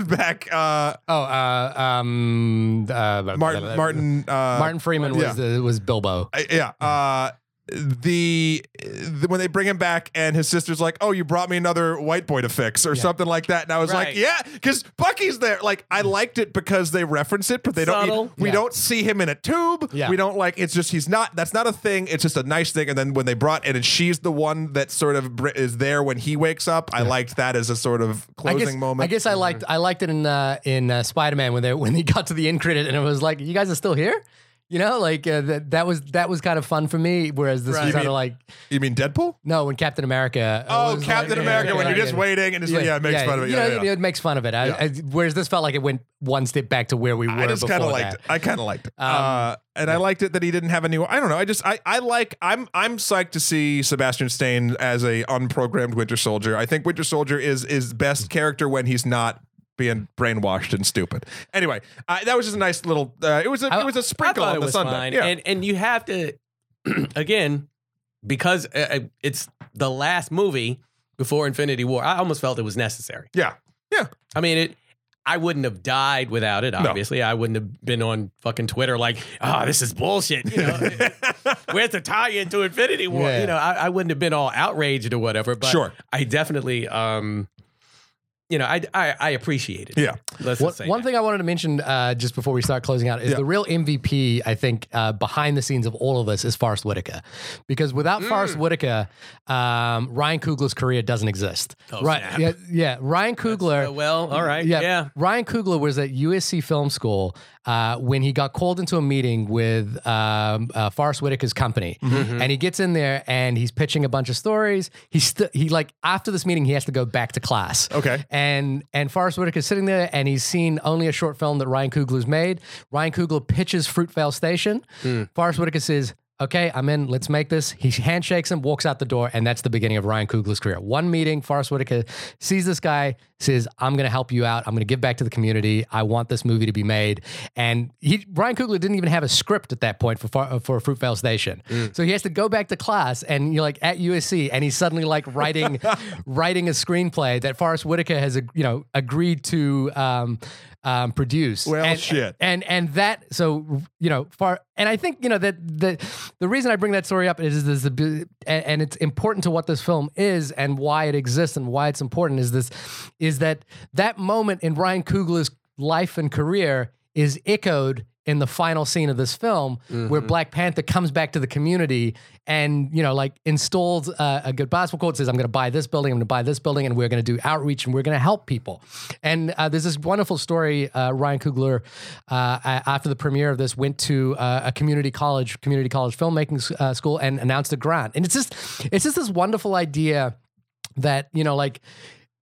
back. Uh, oh, uh, um, uh, Martin Martin uh, Martin Freeman was yeah. the, was Bilbo. Uh, yeah. Uh, The, the when they bring him back and his sister's like, oh, you brought me another white boy to fix or yeah. something like that, and I was right. like, yeah, because Bucky's there. Like, I liked it because they reference it, but they Subtle. don't. We yeah. don't see him in a tube. Yeah. We don't like. It's just he's not. That's not a thing. It's just a nice thing. And then when they brought in, and she's the one that sort of is there when he wakes up. Yeah. I liked that as a sort of closing I guess, moment. I guess I liked. I liked it in uh, in uh, Spider-Man when they when they got to the end credit and it was like, you guys are still here. You know, like uh, that that was that was kind of fun for me. Whereas this right. was kind of like you mean Deadpool? No, when Captain America. Oh, Captain like, America! Yeah, when yeah, you're just yeah. waiting and it's yeah, like, yeah, it makes yeah, fun of it. You yeah, know, yeah. It makes fun of it. I, yeah. I, whereas this felt like it went one step back to where we were. I just kind of liked it. I kind of liked it, um, uh, and yeah. I liked it that he didn't have a new. I don't know. I just I I like. I'm I'm psyched to see Sebastian Stan as a unprogrammed Winter Soldier. I think Winter Soldier is is best character when he's not being brainwashed and stupid. Anyway, uh, that was just a nice little. Uh, it was a it was a sprinkle on the Sunday, yeah. and and you have to again because uh, it's the last movie before Infinity War. I almost felt it was necessary. Yeah, yeah. I mean, it. I wouldn't have died without it. Obviously, no. I wouldn't have been on fucking Twitter like, "Oh, this is bullshit." You know, where's the tie into Infinity War? Yeah. You know, I, I wouldn't have been all outraged or whatever. But sure. I definitely. Um, You know, I, I, I appreciate it. Yeah. Let's what, say one that. thing I wanted to mention uh, just before we start closing out is yeah. the real M V P, I think, uh, behind the scenes of all of this is Forrest Whitaker. Because without mm. Forrest Whitaker, um, Ryan Coogler's career doesn't exist. Oh, right. Snap. Yeah, yeah. Ryan Coogler. Uh, well, all right. Yeah, yeah. Ryan Coogler was at U S C Film School uh, when he got called into a meeting with um, uh, Forrest Whitaker's company. Mm-hmm. And he gets in there and he's pitching a bunch of stories. He, st- he like, after this meeting, he has to go back to class. Okay. And And and Forrest Whitaker's sitting there, and he's seen only a short film that Ryan Coogler's made. Ryan Coogler pitches Fruitvale Station. Mm. Forrest Whitaker says, "Okay, I'm in. Let's make this." He handshakes him, walks out the door, and that's the beginning of Ryan Coogler's career. One meeting, Forrest Whitaker sees this guy, says, "I'm going to help you out. I'm going to give back to the community. I want this movie to be made." And he, Ryan Coogler didn't even have a script at that point for for Fruitvale Station, mm. so he has to go back to class, and you're like at U S C, and he's suddenly like writing writing a screenplay that Forrest Whitaker has, you know, agreed to um, um, produce. Well, and, shit, and, and and that so you know far, and I think you know that the. The reason I bring that story up is this, and it's important to what this film is and why it exists and why it's important is this, is that that moment in Ryan Coogler's life and career is echoed in the final scene of this film, mm-hmm. where Black Panther comes back to the community and, you know, like installs a, a good basketball court, says, "I'm going to buy this building, I'm going to buy this building, and we're going to do outreach and we're going to help people." And uh, there's this wonderful story. Uh, Ryan Coogler, uh, after the premiere of this, went to uh, a community college, community college filmmaking uh, school, and announced a grant. And it's just, it's just this wonderful idea that, you know, like.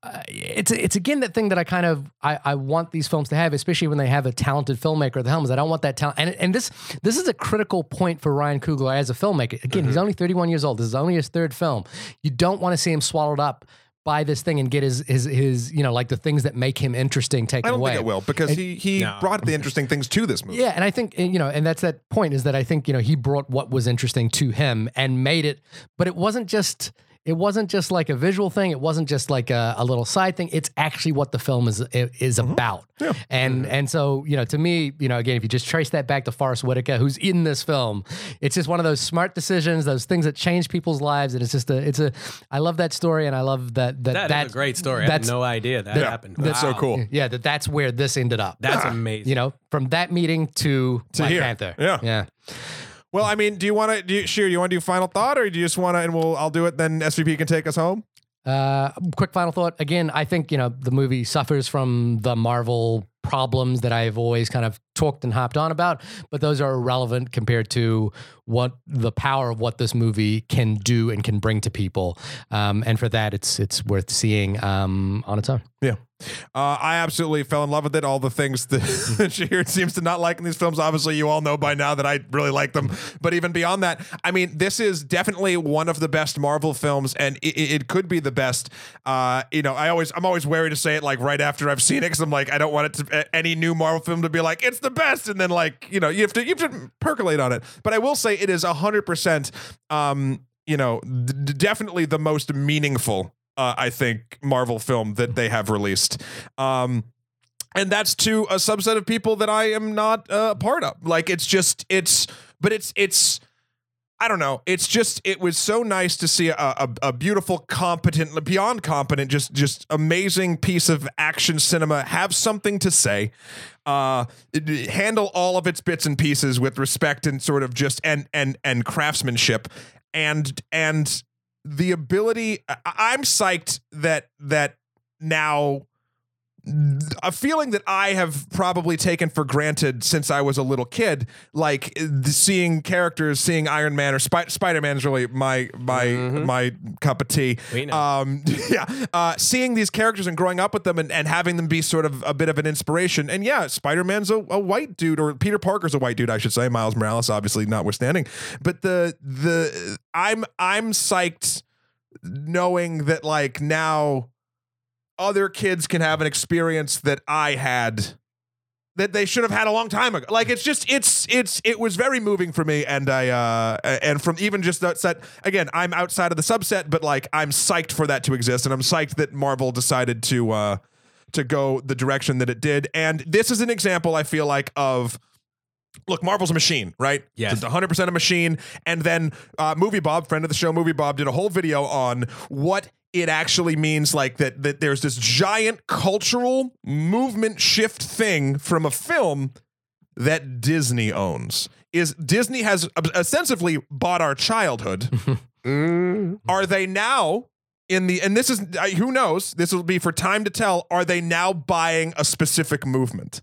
Uh, it's it's again that thing that I kind of I, I want these films to have, especially when they have a talented filmmaker at the helm. Is I don't want that talent, and and this this is a critical point for Ryan Coogler as a filmmaker. Again, mm-hmm. he's only thirty-one years old. This is only his third film. You don't want to see him swallowed up by this thing and get his his his you know like the things that make him interesting taken away. I don't away. think it will because and, he he no. brought the interesting things to this movie. Yeah, and I think you know, and that's that point is that I think you know he brought what was interesting to him and made it, but it wasn't just. It wasn't just like a visual thing. It wasn't just like a, a little side thing. It's actually what the film is is mm-hmm. about. Yeah. And mm-hmm. and so, you know, to me, you know, again, if you just trace that back to Forrest Whitaker, who's in this film, it's just one of those smart decisions, those things that change people's lives. And it's just a, it's a, I love that story. And I love that. That, that, that is a great story. I had no idea that, that happened. That's wow. so cool. Yeah. That that's where this ended up. That's yeah. amazing. You know, from that meeting to, to Black here. Panther. Yeah. Yeah. Well, I mean, do you want to do? You, sure, you want to do final thought, or do you just want to? And we'll, I'll do it. Then S V P can take us home. Uh, quick final thought. Again, I think you know the movie suffers from the Marvel problems that I've always kind of talked and hopped on about, but those are irrelevant compared to what the power of what this movie can do and can bring to people. Um, and for that, it's it's worth seeing um, on its own. Yeah. Uh, I absolutely fell in love with it. All the things that Shahir seems to not like in these films. Obviously, you all know by now that I really like them. But even beyond that, I mean, this is definitely one of the best Marvel films, and it, it could be the best. Uh, you know, I always I'm always wary to say it like right after I've seen it because I'm like I don't want it to any new Marvel film to be like it's the best, and then like you know you have to you have to percolate on it. But I will say it is a hundred percent, you know, d- definitely the most meaningful. Uh, I think Marvel film that they have released. Um, and that's to a subset of people that I am not a uh, part of. Like, it's just, it's, but it's, it's, I don't know. It's just, it was so nice to see a, a, a beautiful, competent, beyond competent, just, just amazing piece of action cinema, have something to say, uh, handle all of its bits and pieces with respect and sort of just, and, and, and craftsmanship and, and, the ability. I'm psyched that that now a feeling that I have probably taken for granted since I was a little kid, like the, seeing characters, seeing Iron Man or Spi- Spider-Man is really my, my, mm-hmm. my cup of tea. We know. Um, yeah. Uh, seeing these characters and growing up with them and, and having them be sort of a bit of an inspiration. And yeah, Spider-Man's a, a white dude, or Peter Parker's a white dude, I should say. Miles Morales, obviously notwithstanding, but the, the, I'm, I'm psyched knowing that like now, other kids can have an experience that I had that they should have had a long time ago. Like, it's just, it's, it's, it was very moving for me. And I, uh, and from even just that set, again, I'm outside of the subset, but like, I'm psyched for that to exist. And I'm psyched that Marvel decided to, uh, to go the direction that it did. And this is an example, I feel like, of, look, Marvel's a machine, right? Yes. It's one hundred percent a machine. And then, uh, Movie Bob, friend of the show, Movie Bob, did a whole video on what it actually means, like that, that there's this giant cultural movement shift thing from a film that Disney owns. Is Disney has ostensibly bought our childhood. mm. Are they now in the, and this is, who knows, this will be for time to tell. Are they now buying a specific movement?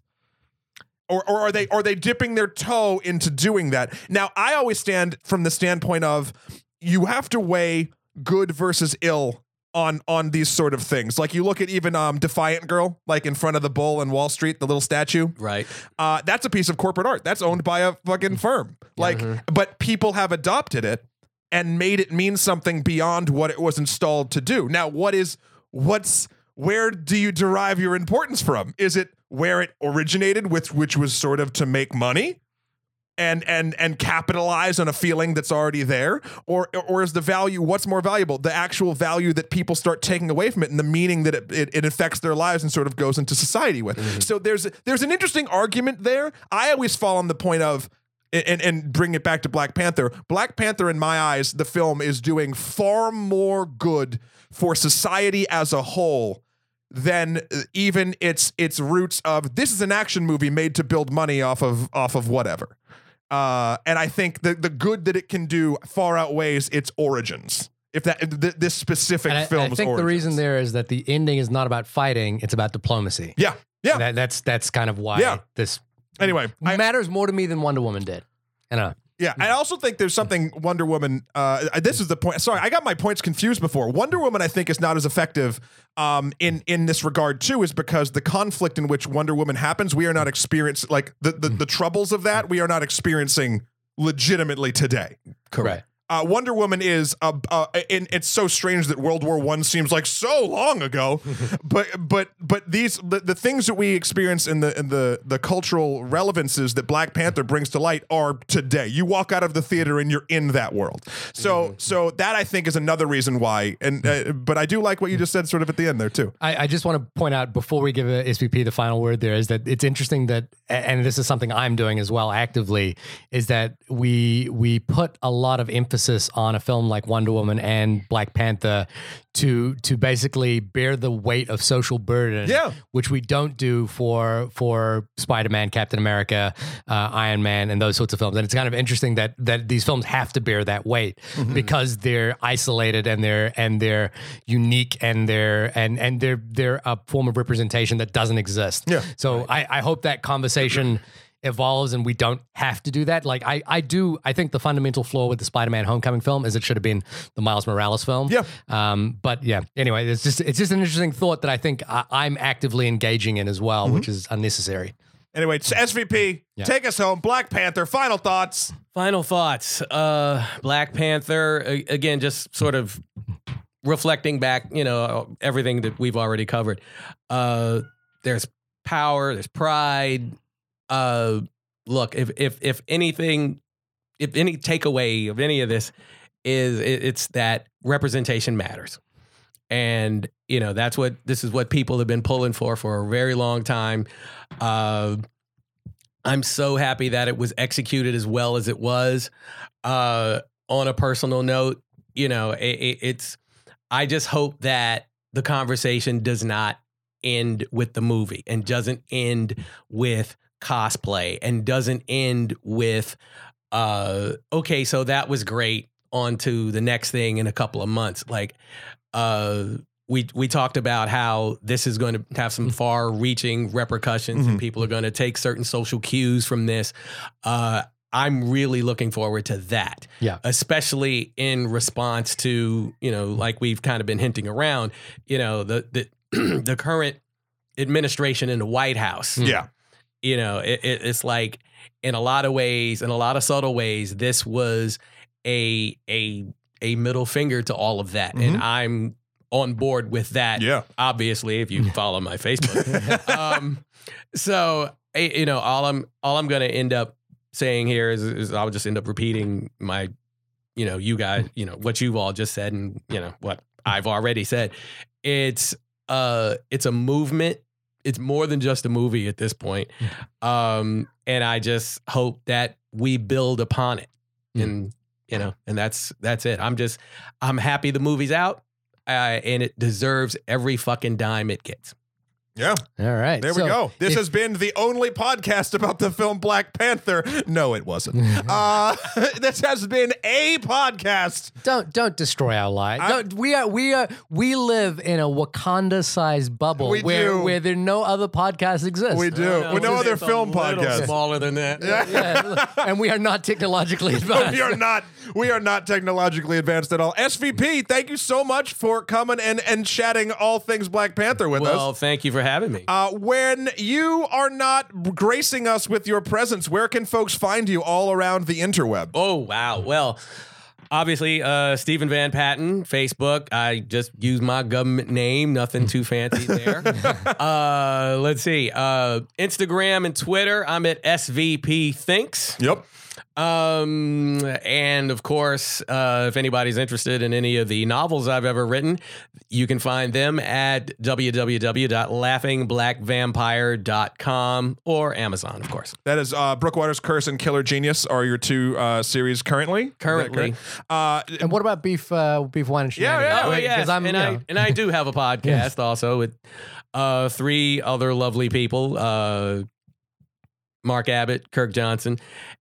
Or, or are they, are they dipping their toe into doing that? Now, I always stand from the standpoint of you have to weigh good versus ill on on these sort of things. Like, you look at even um Defiant Girl, like in front of the bull in Wall Street, the little statue, right? Uh that's a piece of corporate art that's owned by a fucking firm, like mm-hmm. but people have adopted it and made it mean something beyond what it was installed to do. Now, what is what's where do you derive your importance from? Is it where it originated with, which was sort of to make money and and and capitalize on a feeling that's already there? Or or is the value, what's more valuable, the actual value that people start taking away from it and the meaning that it, it, it affects their lives and sort of goes into society with? Mm-hmm. So there's there's an interesting argument there. I always fall on the point of, and, and bring it back to Black Panther. Black Panther, in my eyes, the film is doing far more good for society as a whole than even its its roots of, this is an action movie made to build money off of off of whatever. Uh, and I think the, the good that it can do far outweighs its origins. If that th- this specific and film's I, I think origins. The reason there is that the ending is not about fighting; it's about diplomacy. Yeah, yeah. That, that's that's kind of why yeah. this anyway matters I, more to me than Wonder Woman did. And uh, yeah, I also think there's something Wonder Woman. Uh, this is the point. Sorry, I got my points confused before. Wonder Woman, I think, is not as effective um, in in this regard too, is because the conflict in which Wonder Woman happens, we are not experiencing like the the, the troubles of that. We are not experiencing legitimately today. Correct. Right. Uh, Wonder Woman is uh, uh, in, it's so strange that World War One seems like so long ago, but but but these the, the things that we experience in the in the the cultural relevances that Black Panther brings to light are today. You walk out of the theater and you're in that world. So so that I think is another reason why. And uh, but I do like what you just said, sort of at the end there too. I, I just want to point out before we give S V P the final word, there is that it's interesting that, and this is something I'm doing as well actively, is that we we put a lot of emphasis on a film like Wonder Woman and Black Panther to to basically bear the weight of social burden, yeah. which we don't do for for Spider-Man, Captain America, uh, Iron Man, and those sorts of films. And it's kind of interesting that that these films have to bear that weight mm-hmm. because they're isolated and they're and they're unique and they're and and they're they're a form of representation that doesn't exist. Yeah. So right. I, I hope that conversation evolves and we don't have to do that. Like I, I do, I think the fundamental flaw with the Spider-Man Homecoming film is it should have been the Miles Morales film. Yeah. Um, but yeah, anyway, it's just, it's just an interesting thought that I think I, I'm actively engaging in as well, mm-hmm. which is unnecessary. Anyway, it's S V P, yeah. take us home. Black Panther, final thoughts. Final thoughts. Uh, Black Panther, again, just sort of reflecting back, you know, everything that we've already covered. Uh, there's power, there's pride, Uh, look, if, if, if anything, if any takeaway of any of this is it, it's that representation matters. And, you know, that's what, this is what people have been pulling for, for a very long time. Uh, I'm so happy that it was executed as well as it was. Uh, on a personal note, you know, it, it, it's, I just hope that the conversation does not end with the movie and doesn't end with cosplay and doesn't end with uh okay so that was great, on to the next thing in a couple of months. Like uh we we talked about how this is going to have some far-reaching repercussions, mm-hmm. and people are going to take certain social cues from this. Uh, I'm really looking forward to that, yeah. especially in response to, you know, like we've kind of been hinting around, you know, the the, the current administration in the White House. Yeah. You know, it, it, it's like in a lot of ways, in a lot of subtle ways, this was a a a middle finger to all of that. Mm-hmm. And I'm on board with that. Yeah. Obviously, if you follow my Facebook. um, so, you know, all I'm all I'm going to end up saying here is, is I'll just end up repeating my, you know, you guys, you know, what you've all just said and, you know, what I've already said. It's uh, it's a movement. It's more than just a movie at this point. Um, and I just hope that we build upon it. And, mm. you know, and that's, that's it. I'm just, I'm happy the movie's out uh, and it deserves every fucking dime it gets. Yeah. All right. There so we go. This if, has been the only podcast about the film Black Panther. No, it wasn't. uh, this has been a podcast. Don't don't destroy our lives. I, don't, we are we are we live in a Wakanda-sized bubble where do. where there no other podcasts exist. We do. No, we no other film podcasts. Smaller than that. Yeah. yeah. And we are not technologically advanced. we are not. We are not technologically advanced at all. S V P, thank you so much for coming and and chatting all things Black Panther with well, us. Well, thank you for having me. Uh, when you are not gracing us with your presence, where can folks find you all around the interweb? Oh, wow. Well, obviously, uh, Steven Van Patten, Facebook. I just use my government name. Nothing too fancy there. uh, let's see. Uh, Instagram and Twitter. I'm at S V P Thinks. Yep. Um, and of course, uh, if anybody's interested in any of the novels I've ever written, you can find them at w w w dot laughing black vampire dot com or Amazon, of course. That is, uh, Brookwater's Curse and Killer Genius are your two, uh, series currently. Currently. Uh, and what about Beef, uh, Beef Wine and Shenanigans? Yeah, yeah, yeah. Yes. I'm, and, you know. I, and I do have a podcast yes. also with, uh, three other lovely people, uh, Mark Abbott, Kirk Johnson,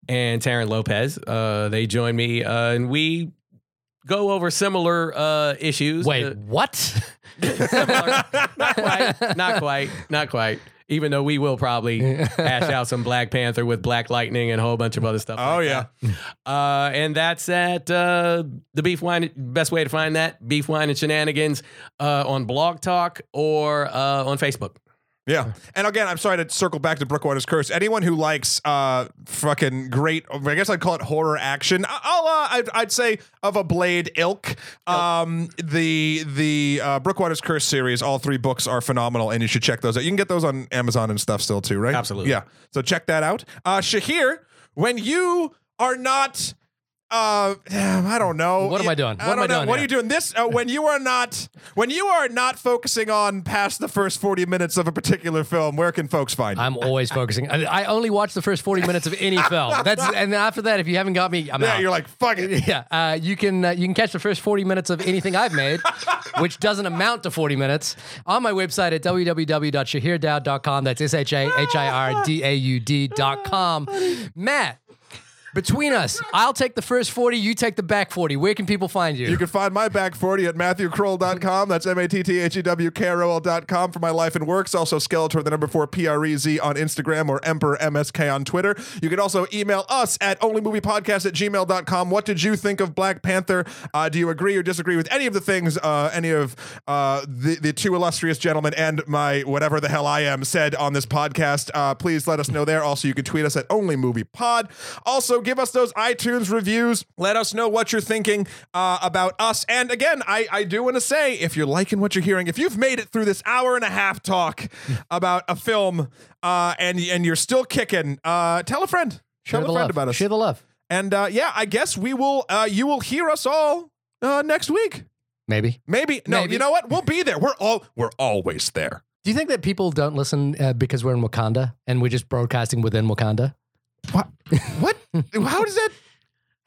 and Taryn Lopez. Uh, they join me, uh, and we go over similar uh, issues. Wait, uh, what? Similar. Not quite. Not quite. Not quite. Even though we will probably hash out some Black Panther with Black Lightning and a whole bunch of other stuff. Oh, like yeah. That. Uh, and that's at uh, the Beef Wine. Best way to find that, Beef Wine and Shenanigans uh, on Blog Talk or uh, on Facebook. Yeah. And again, I'm sorry to circle back to Brookwater's Curse. Anyone who likes uh, fucking great, I guess I'd call it horror action. I'll, uh, I'd, I'd say of a Blade ilk. Um, the the uh, Brookwater's Curse series, all three books are phenomenal, and you should check those out. You can get those on Amazon and stuff still too, right? Absolutely. Yeah. So check that out. Uh, Shahir, when you are not... Uh, I don't know. What am I doing? What I am I doing? Know. What yeah. are you doing? This uh, when you are not when you are not focusing on past the first forty minutes of a particular film. Where can folks find you? I'm always focusing. I only watch the first forty minutes of any film. That's and after that, if you haven't got me, I'm yeah, out. You're like fuck it. Yeah. Uh, you can uh, you can catch the first forty minutes of anything I've made, which doesn't amount to forty minutes, on my website at w w w dot shahir daud dot com. That's S H A H I R D A U D dot com. Matt. Between us, I'll take the first forty, you take the back forty. Where can people find you? You can find my back forty at matthew kroll dot com. That's M A T T H E W K R O L dot com for my life and works. Also, Skeletor, the number four, P R E Z on Instagram or Emperor M S K on Twitter. You can also email us at onlymoviepodcast at gmail dot com. What did you think of Black Panther? Uh, do you agree or disagree with any of the things uh, any of uh, the, the two illustrious gentlemen and my whatever the hell I am said on this podcast? Uh, please let us know there. Also, you can tweet us at onlymoviepod. Also, give us those iTunes reviews. Let us know what you're thinking uh, about us. And again, I, I do want to say, if you're liking what you're hearing, if you've made it through this hour and a half talk about a film uh, and, and you're still kicking, uh, tell a friend. Share tell a friend love. about us. Share the love. And uh, yeah, I guess we will. Uh, you will hear us all uh, next week. Maybe. Maybe. No, Maybe. You know what? We'll be there. We're all. We're always there. Do you think that people don't listen uh, because we're in Wakanda and we're just broadcasting within Wakanda? What? What? How does that?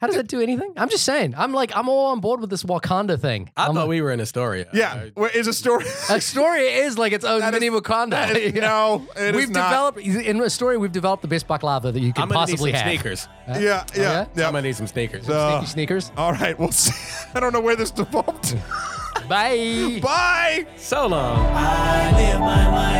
How does that do anything? I'm just saying. I'm like, I'm all on board with this Wakanda thing. I I'm thought like, we were in Astoria. Yeah, uh, is Astoria? Astoria is like its own that mini is, Wakanda. Is, no, it we've is developed not. In Astoria. We've developed the best baklava that you can I'm possibly need some have. Sneakers. Uh, yeah, yeah, yeah. I'm gonna need some sneakers. Uh, Sneaky sneakers. All right, we'll see. I don't know where this developed. Bye. Bye. So long. I live my life.